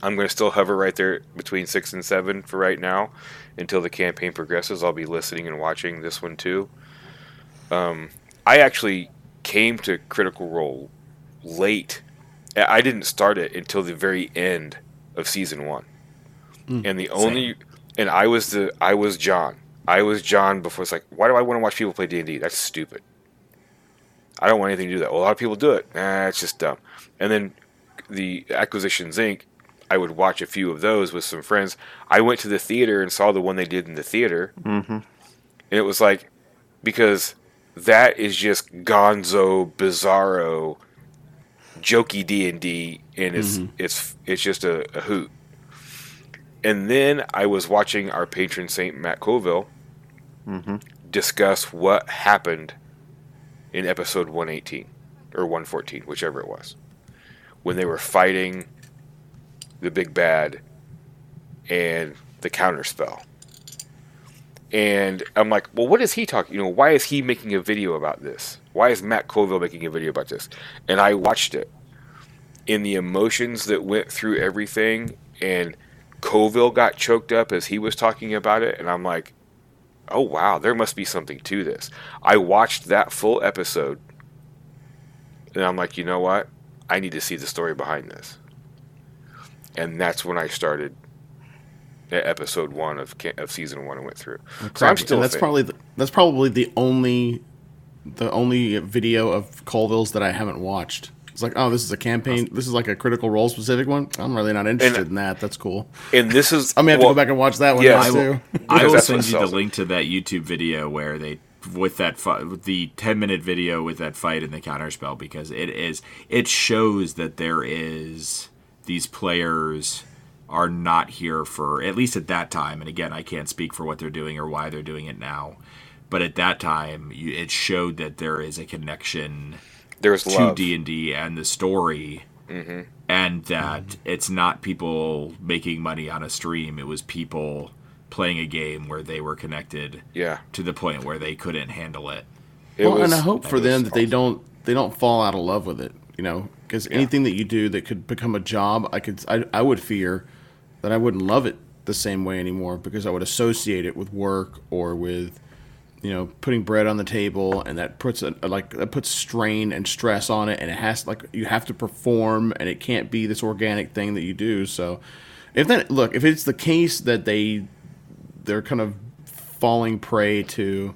I'm going to still hover right there between six and seven for right now. Until the campaign progresses, I'll be listening and watching this one too. Um, I actually came to Critical Role late. I didn't start it until the very end of season one, mm, and the only same. and I was the I was John. I was John before. It's like, why do I want to watch people play D and D? That's stupid. I don't want anything to do that. Well, a lot of people do it. Nah, it's just dumb. And then the Acquisitions Incorporated. I would watch a few of those with some friends. I went to the theater and saw the one they did in the theater. Mm-hmm. And it was like, because that is just gonzo, bizarro, jokey D and D, and it's mm-hmm. it's it's just a, a hoot. And then I was watching our patron saint, Matt Colville, mm-hmm. discuss what happened in episode one eighteen, or one fourteen, whichever it was, when they were fighting... the big bad, and the counter spell. And I'm like, well, what is he talking? You know, why is he making a video about this? Why is Matt Colville making a video about this? And I watched it. In the emotions that went through everything, and Colville got choked up as he was talking about it, and I'm like, oh, wow, there must be something to this. I watched that full episode, and I'm like, you know what? I need to see the story behind this. And that's when I started episode one of of season one and went through. Okay. So I'm still. And that's fit. probably the, that's probably the only the only video of Colville's that I haven't watched. It's like, oh, this is a campaign. This is like a Critical Role specific one. I'm really not interested and, in that. That's cool. And this is I may have well, to go back and watch that one. Yeah, I will, I will send you the link to that YouTube video where they. With that, fi- with the ten-minute video with that fight and the counterspell, because it is it shows that there is. These players are not here for, at least at that time, and again, I can't speak for what they're doing or why they're doing it now, but at that time, you, it showed that there is a connection There's to love. D and D and the story, mm-hmm. and that mm-hmm. it's not people making money on a stream, it was people playing a game where they were connected yeah. to the point where they couldn't handle it. it well, was, and I hope for them that awesome. they don't they don't fall out of love with it, you know? because yeah. anything that you do that could become a job, I could I, I would fear that I wouldn't love it the same way anymore, because I would associate it with work or with, you know, putting bread on the table, and that puts a, like that puts strain and stress on it, and it has like you have to perform, and it can't be this organic thing that you do. So if that look, if it's the case that they they're kind of falling prey to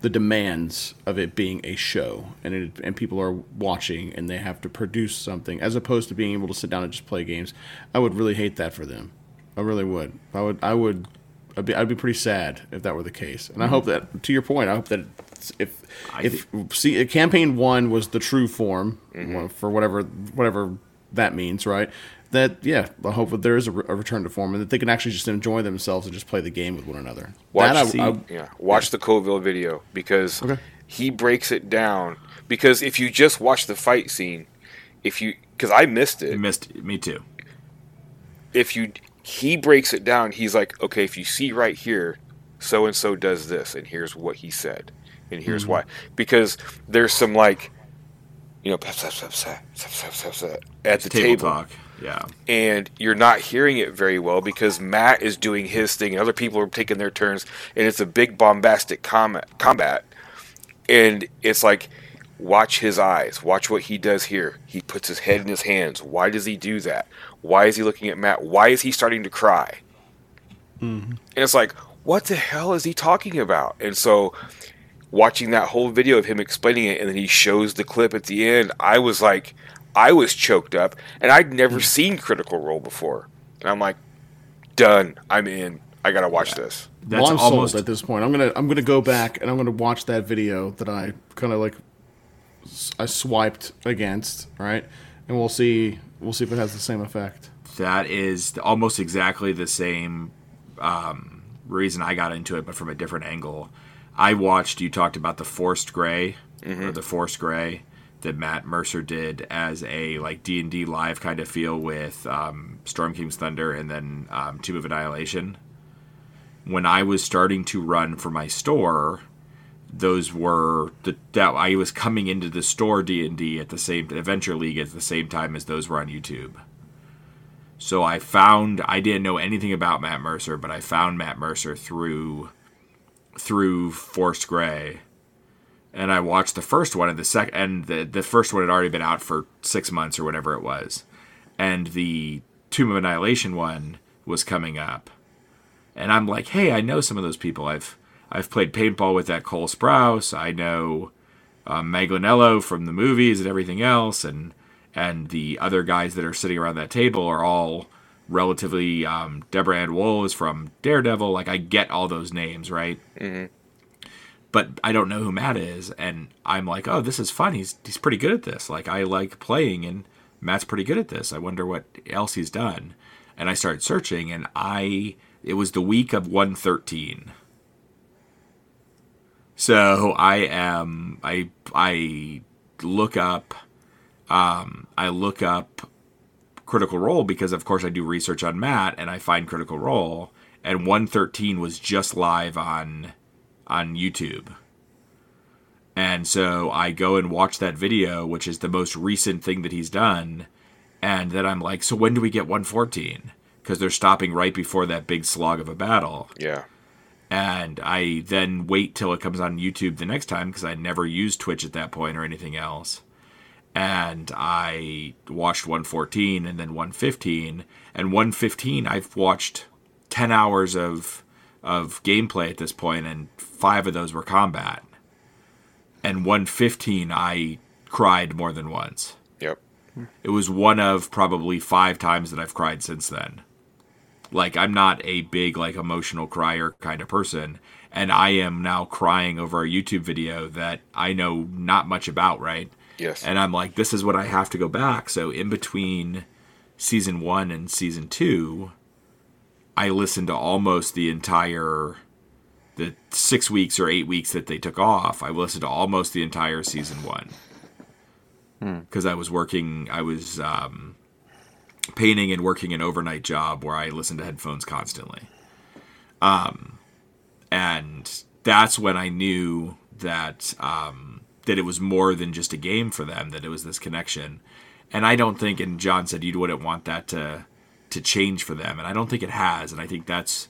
the demands of it being a show, and it, and people are watching, and they have to produce something as opposed to being able to sit down and just play games, I would really hate that for them. I really would. I would. I would. I'd be, I'd be pretty sad if that were the case. And I hope that, to your point, I hope that if if see campaign one was the true form mm-hmm. for whatever whatever that means, right? That yeah, I hope that there is a, re- a return to form, and that they can actually just enjoy themselves and just play the game with one another. Watch I, the, I, I, yeah, watch yeah. the Colville video, because okay. he breaks it down. Because if you just watch the fight scene, if you because I missed it, you missed it. Me too. If you. He breaks it down. He's like, okay, if you see right here, so-and-so does this, and here's what he said, and here's mm-hmm. why. Because there's some, like, you know, pep, pep, pep, pep, pep, pep, pep, at the table. Table talk, yeah. And you're not hearing it very well because Matt is doing his thing, and other people are taking their turns, and it's a big bombastic com- combat. And it's like, watch his eyes. Watch what he does here. He puts his head in his hands. Why does he do that? Why is he looking at Matt? Why is he starting to cry? Mm-hmm. And it's like, what the hell is he talking about? And so watching that whole video of him explaining it, and then he shows the clip at the end, I was like, I was choked up, and I'd never seen Critical Role before. And I'm like, done. I'm in. I got to watch yeah. this. That's well, I'm almost sold at this point. I'm going to I'm gonna go back, and I'm going to watch that video that I kind of like I swiped against, right? And we'll see... We'll see if it has the same effect. That is almost exactly the same um, reason I got into it, but from a different angle. I watched, you talked about the Forced Grey, mm-hmm. or the Force Grey, that Matt Mercer did as a like D and D live kind of feel with um, Storm King's Thunder and then um, Tomb of Annihilation. When I was starting to run for my store... Those were the, that I was coming into the store D and D at the same Adventure League at the same time as those were on YouTube. So I found I didn't know anything about Matt Mercer, but I found Matt Mercer through through Force Grey, and I watched the first one and the second and the the first one had already been out for six months or whatever it was, and the Tomb of Annihilation one was coming up, and I'm like, hey, I know some of those people. I've I've played paintball with that Cole Sprouse. I know uh, Maglinello from the movies and everything else, and and the other guys that are sitting around that table are all relatively um, Deborah Ann Woll is from Daredevil. Like I get all those names, right? Mm-hmm. But I don't know who Matt is, and I'm like, oh, this is fun. He's he's pretty good at this. Like I like playing, and Matt's pretty good at this. I wonder what else he's done. And I started searching, and I it was the week of one thirteen. So I am, I, I look up, um, I look up Critical Role because of course I do research on Matt and I find Critical Role, and one thirteen was just live on, on YouTube. And so I go and watch that video, which is the most recent thing that he's done. And then I'm like, so when do we get one fourteen? Cause they're stopping right before that big slog of a battle. Yeah. And I then wait till it comes on YouTube the next time because I never used Twitch at that point or anything else. And I watched one fourteen and then one fifteen. And one fifteen, I've watched ten hours of of gameplay at this point, and five of those were combat. And one fifteen, I cried more than once. Yep. It was one of probably five times that I've cried since then. Like, I'm not a big, like, emotional crier kind of person, and I am now crying over a YouTube video that I know not much about, right? Yes. And I'm like, this is what I have to go back. So in between season one and season two, I listened to almost the entire, the six weeks or eight weeks that they took off, I listened to almost the entire season one. Because hmm. I was working, I was... um painting and working an overnight job where I listen to headphones constantly. Um, and that's when I knew that, um, that it was more than just a game for them, that it was this connection. And I don't think, and John said you wouldn't want that to to change for them, and I don't think it has. And I think that's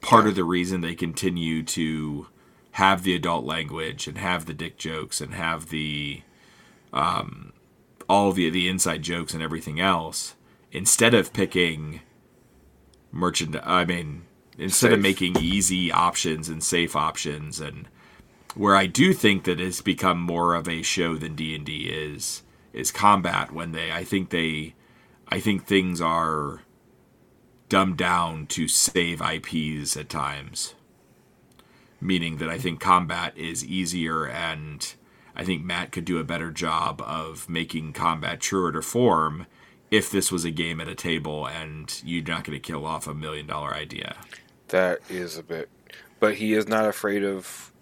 part yeah. of the reason they continue to have the adult language and have the dick jokes and have the um, all the the inside jokes and everything else, instead of picking merchandise. I mean, instead safe. of making easy options and safe options, and where I do think that it's become more of a show than D and D is is combat. When they, I think they, I think things are dumbed down to save I Ps at times, meaning that I think combat is easier, and I think Matt could do a better job of making combat truer to form if this was a game at a table and you're not going to kill off a million dollar idea. That is a bit, but he is not afraid of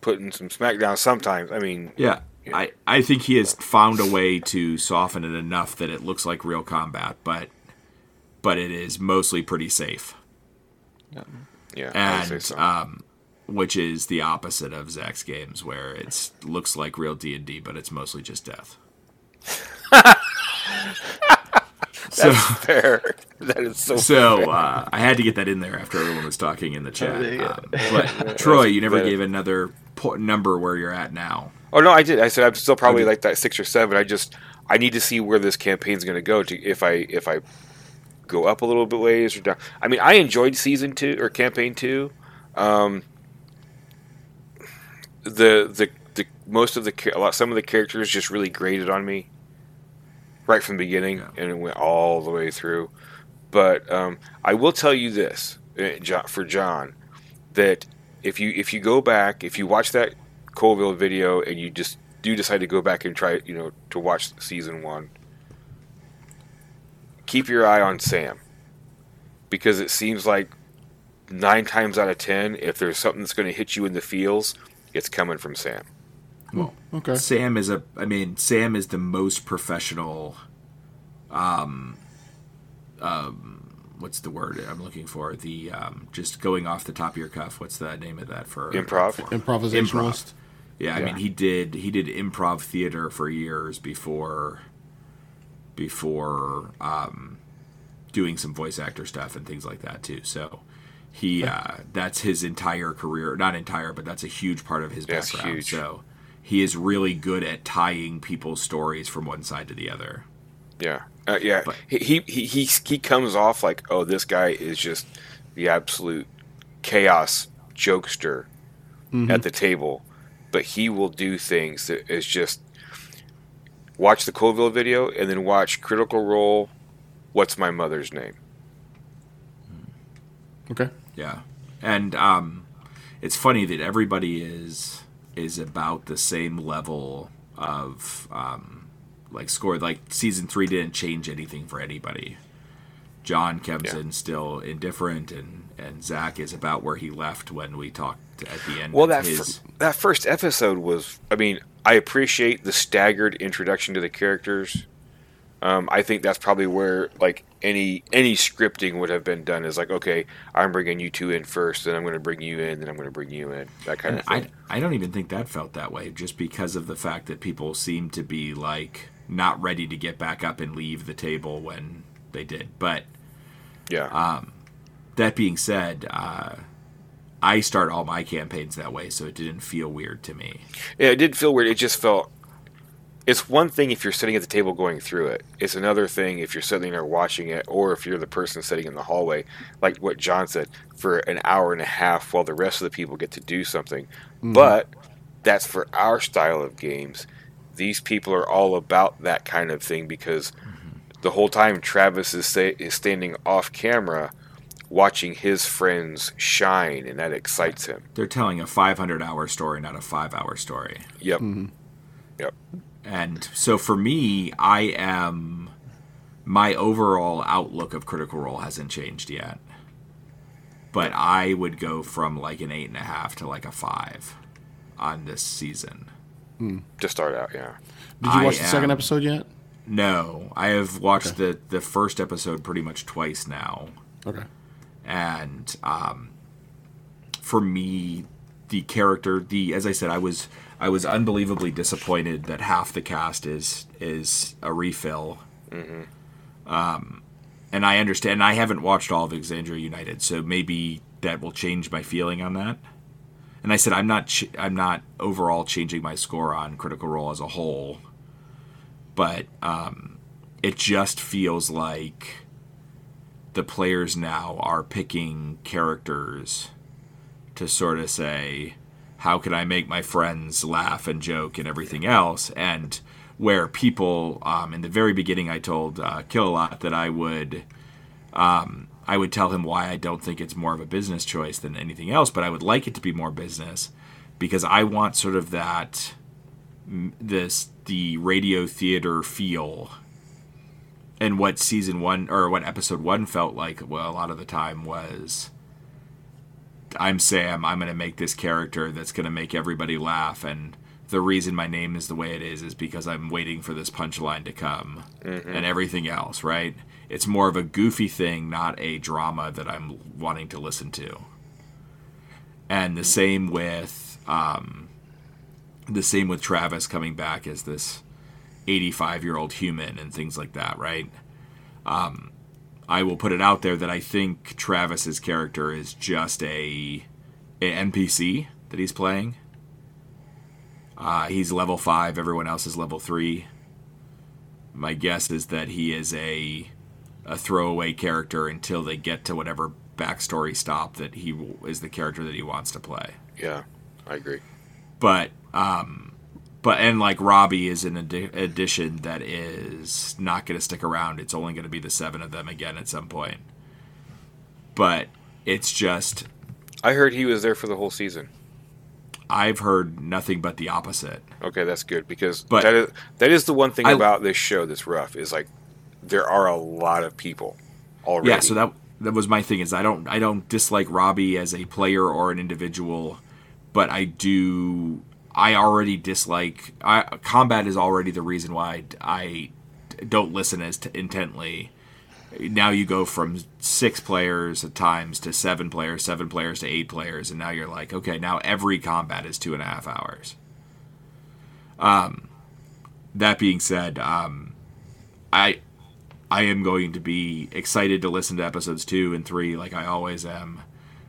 putting some smack down sometimes. I mean, yeah, you know. I, I think he has found a way to soften it enough that it looks like real combat, but but it is mostly pretty safe. Yeah, yeah, and I say so. um, which is the opposite of Zach's games, where it looks like real D and D, but it's mostly just death. That's so, fair. That is so. So fair. Uh, I had to get that in there after everyone was talking in the chat. Um, but Troy, you never gave another po- number where you're at now. Oh no, I did. I said I'm still probably okay. like that six or seven. I just I need to see where this campaign's going to go. To if I if I go up a little bit ways or down. I mean, I enjoyed season two or campaign two. Um, the the the most of the a lot some of the characters just really grated on me right from the beginning, yeah. and it went all the way through. But um, I will tell you this for John, that if you if you go back, if you watch that Colville video and you just do decide to go back and try, you know, to watch season one, keep your eye on Sam, because it seems like nine times out of ten, if there's something that's going to hit you in the feels, it's coming from Sam. Well, okay. Sam is a. I mean, Sam is the most professional. Um, um, what's the word I'm looking for? The um, just going off the top of your cuff. What's the name of that for improv? Improvisationalist. Yeah, I yeah. mean, he did he did improv theater for years before before um, doing some voice actor stuff and things like that too. So. He uh, that's his entire career, not entire, but that's a huge part of his that's background. Huge. So he is really good at tying people's stories from one side to the other. Yeah, uh, yeah. But, he, he he he comes off like, oh, this guy is just the absolute chaos jokester mm-hmm. at the table, but he will do things that is just watch the Colville video and then watch Critical Role. What's my mother's name? Okay. Yeah. And um, it's funny that everybody is is about the same level of um, like score. Like season three didn't change anything for anybody. John comes yeah. in still indifferent, and, and Zach is about where he left when we talked at the end. Well, that his... fir- that first episode was. I mean, I appreciate the staggered introduction to the characters. Um, I think that's probably where like any any scripting would have been done, is like, okay, I'm bringing you two in first, then I'm going to bring you in, then I'm going to bring you in, that kind and of thing. I, I don't even think that felt that way, just because of the fact that people seemed to be like not ready to get back up and leave the table when they did. But yeah, um, that being said, uh, I start all my campaigns that way, so it didn't feel weird to me. Yeah, it didn't feel weird. It just felt. It's one thing if you're sitting at the table going through it. It's another thing if you're sitting there watching it, or if you're the person sitting in the hallway, like what John said, for an hour and a half while the rest of the people get to do something. Mm-hmm. But that's for our style of games. These people are all about that kind of thing, because mm-hmm. the whole time Travis is, say, is standing off camera watching his friends shine, and that excites him. They're telling a five hundred hour story, not a five hour story. Yep. Mm-hmm. Yep. And so for me, I am, my overall outlook of Critical Role hasn't changed yet, but I would go from like an eight and a half to like a five on this season. Mm. To start out, yeah. Did you watch I the am, second episode yet? No, I have watched okay. the, the first episode pretty much twice now. Okay. And um, for me, the character, the as I said, I was I was unbelievably disappointed that half the cast is is a refill. Mm-hmm. Um, and I understand. And I haven't watched all of Exandria United, so maybe that will change my feeling on that. And I said I'm not ch- I'm not overall changing my score on Critical Role as a whole, but um, it just feels like the players now are picking characters to sort of say, how can I make my friends laugh and joke and everything else? And where people, um, in the very beginning, I told uh, Kill-A-Lot that I would, um, I would tell him why I don't think it's more of a business choice than anything else, but I would like it to be more business because I want sort of that, this, the radio theater feel. And what season one or what episode one felt like, well, a lot of the time was, I'm Sam, I'm going to make this character that's going to make everybody laugh. And the reason my name is the way it is is because I'm waiting for this punchline to come mm-hmm. and everything else, right? It's more of a goofy thing, not a drama that I'm wanting to listen to. And the same with, um, the same with Travis coming back as this eighty-five-year-old human and things like that, right? Um, I will put it out there that I think Travis's character is just a, a N P C that he's playing. Uh, he's level five. Everyone else is level three. My guess is that he is a a throwaway character until they get to whatever backstory stop that he w- is the character that he wants to play. Yeah, I agree. But, um... But and like Robbie is an adi- addition that is not going to stick around. It's only going to be the seven of them again at some point. But it's just... I heard he was there for the whole season. I've heard nothing but the opposite. Okay, that's good because but that is that is the one thing I, about this show that's rough is like there are a lot of people already. Yeah, so that that was my thing is I don't I don't dislike Robbie as a player or an individual, but I do. I already dislike... I, combat is already the reason why I don't listen as t- intently. Now you go from six players at times to seven players, seven players to eight players, and now you're like, okay, now every combat is two and a half hours. Um, that being said, um, I I am going to be excited to listen to episodes two and three like I always am.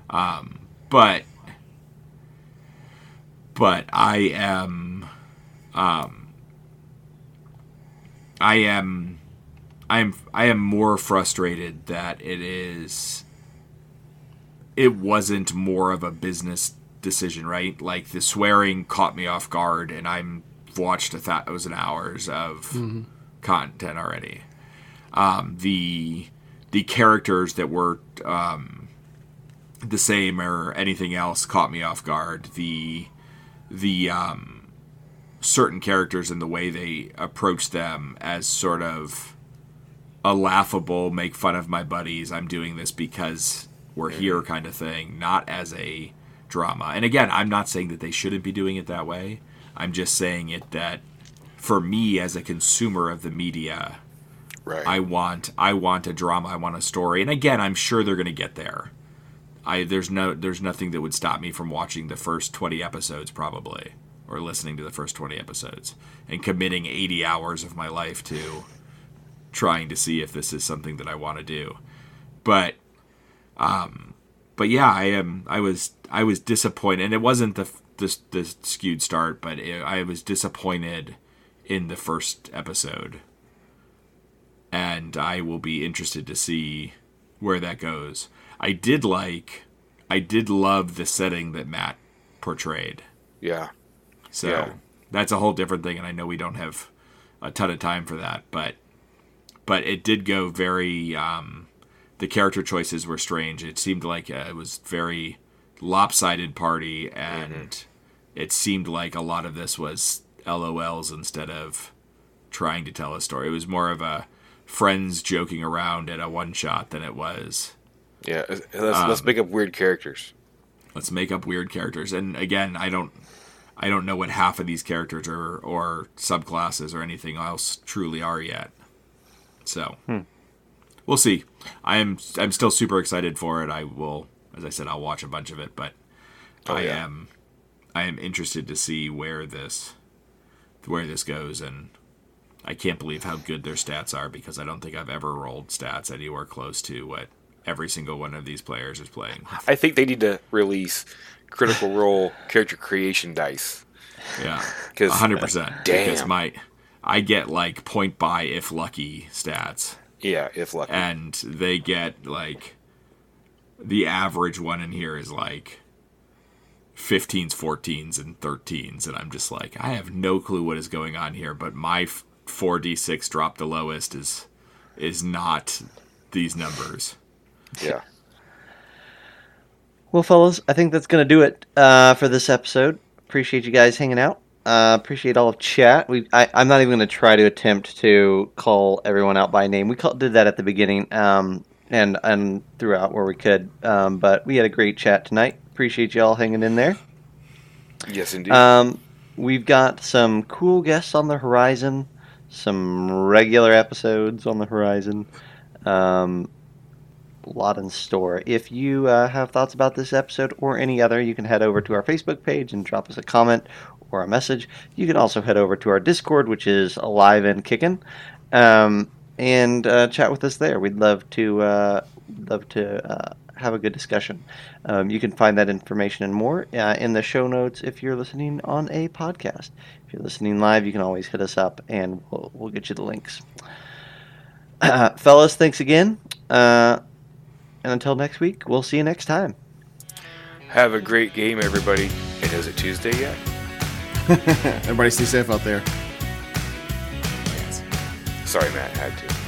Um, but... But I am, um, I am, I am, I am more frustrated that it is, it wasn't more of a business decision, right? Like the swearing caught me off guard, and I'm watched a thousand hours of mm-hmm. content already. Um, the the characters that were um, the same or anything else caught me off guard. The the um, certain characters and the way they approach them as sort of a laughable, make fun of my buddies, I'm doing this because we're here kind of thing, not as a drama. And again, I'm not saying that they shouldn't be doing it that way. I'm just saying it that for me as a consumer of the media, right. I want I want a drama, I want a story. And again, I'm sure they're going to get there. I there's no there's nothing that would stop me from watching the first twenty episodes probably, or listening to the first twenty episodes, and committing eighty hours of my life to trying to see if this is something that I want to do. But, um, but yeah, I am. I was I was disappointed, and it wasn't the the, the skewed start, but it, I was disappointed in the first episode, and I will be interested to see where that goes. I did like, I did love the setting that Matt portrayed. Yeah. So yeah. That's a whole different thing, and I know we don't have a ton of time for that, but but it did go very, um, the character choices were strange. It seemed like a, it was very lopsided party, and mm-hmm. it seemed like a lot of this was L O Ls instead of trying to tell a story. It was more of a friends joking around at a one-shot than it was... Yeah, let's, um, let's make up weird characters. Let's make up weird characters, and again, I don't, I don't know what half of these characters or or subclasses or anything else truly are yet. So, hmm. we'll see. I'm I'm still super excited for it. I will, as I said, I'll watch a bunch of it, but oh, I yeah. am I am interested to see where this where this goes, and I can't believe how good their stats are, because I don't think I've ever rolled stats anywhere close to what every single one of these players is playing. I think they need to release Critical Role character creation dice. Yeah, one hundred percent. Uh, damn. Because my, I get like point by if lucky stats. Yeah, if lucky. And they get like the average one in here is like fifteens, fourteens, and thirteens. And I'm just like, I have no clue what is going on here, but my f- four d six drop the lowest is is not these numbers. Yeah. Well, fellas, I think that's going to do it uh, for this episode. Appreciate you guys hanging out. Uh, appreciate all of chat. We, I, I'm not even going to try to attempt to call everyone out by name. We call, did that at the beginning um, and, and throughout where we could. Um, but we had a great chat tonight. Appreciate you all hanging in there. Yes, indeed. Um, we've got some cool guests on the horizon. Some regular episodes on the horizon. Um, a lot in store. If you uh, have thoughts about this episode or any other, you can head over to our Facebook page and drop us a comment or a message. You can also head over to our Discord, which is alive and kicking, um, and uh, chat with us there. We'd love to uh, love to uh, have a good discussion. Um, you can find that information and more uh, in the show notes if you're listening on a podcast. If you're listening live, you can always hit us up, and we'll, we'll get you the links. Uh, fellas, thanks again. Uh, and until next week, we'll see you next time. Have a great game, everybody. And is it Tuesday yet? Everybody stay safe out there. Sorry, Matt, I had to.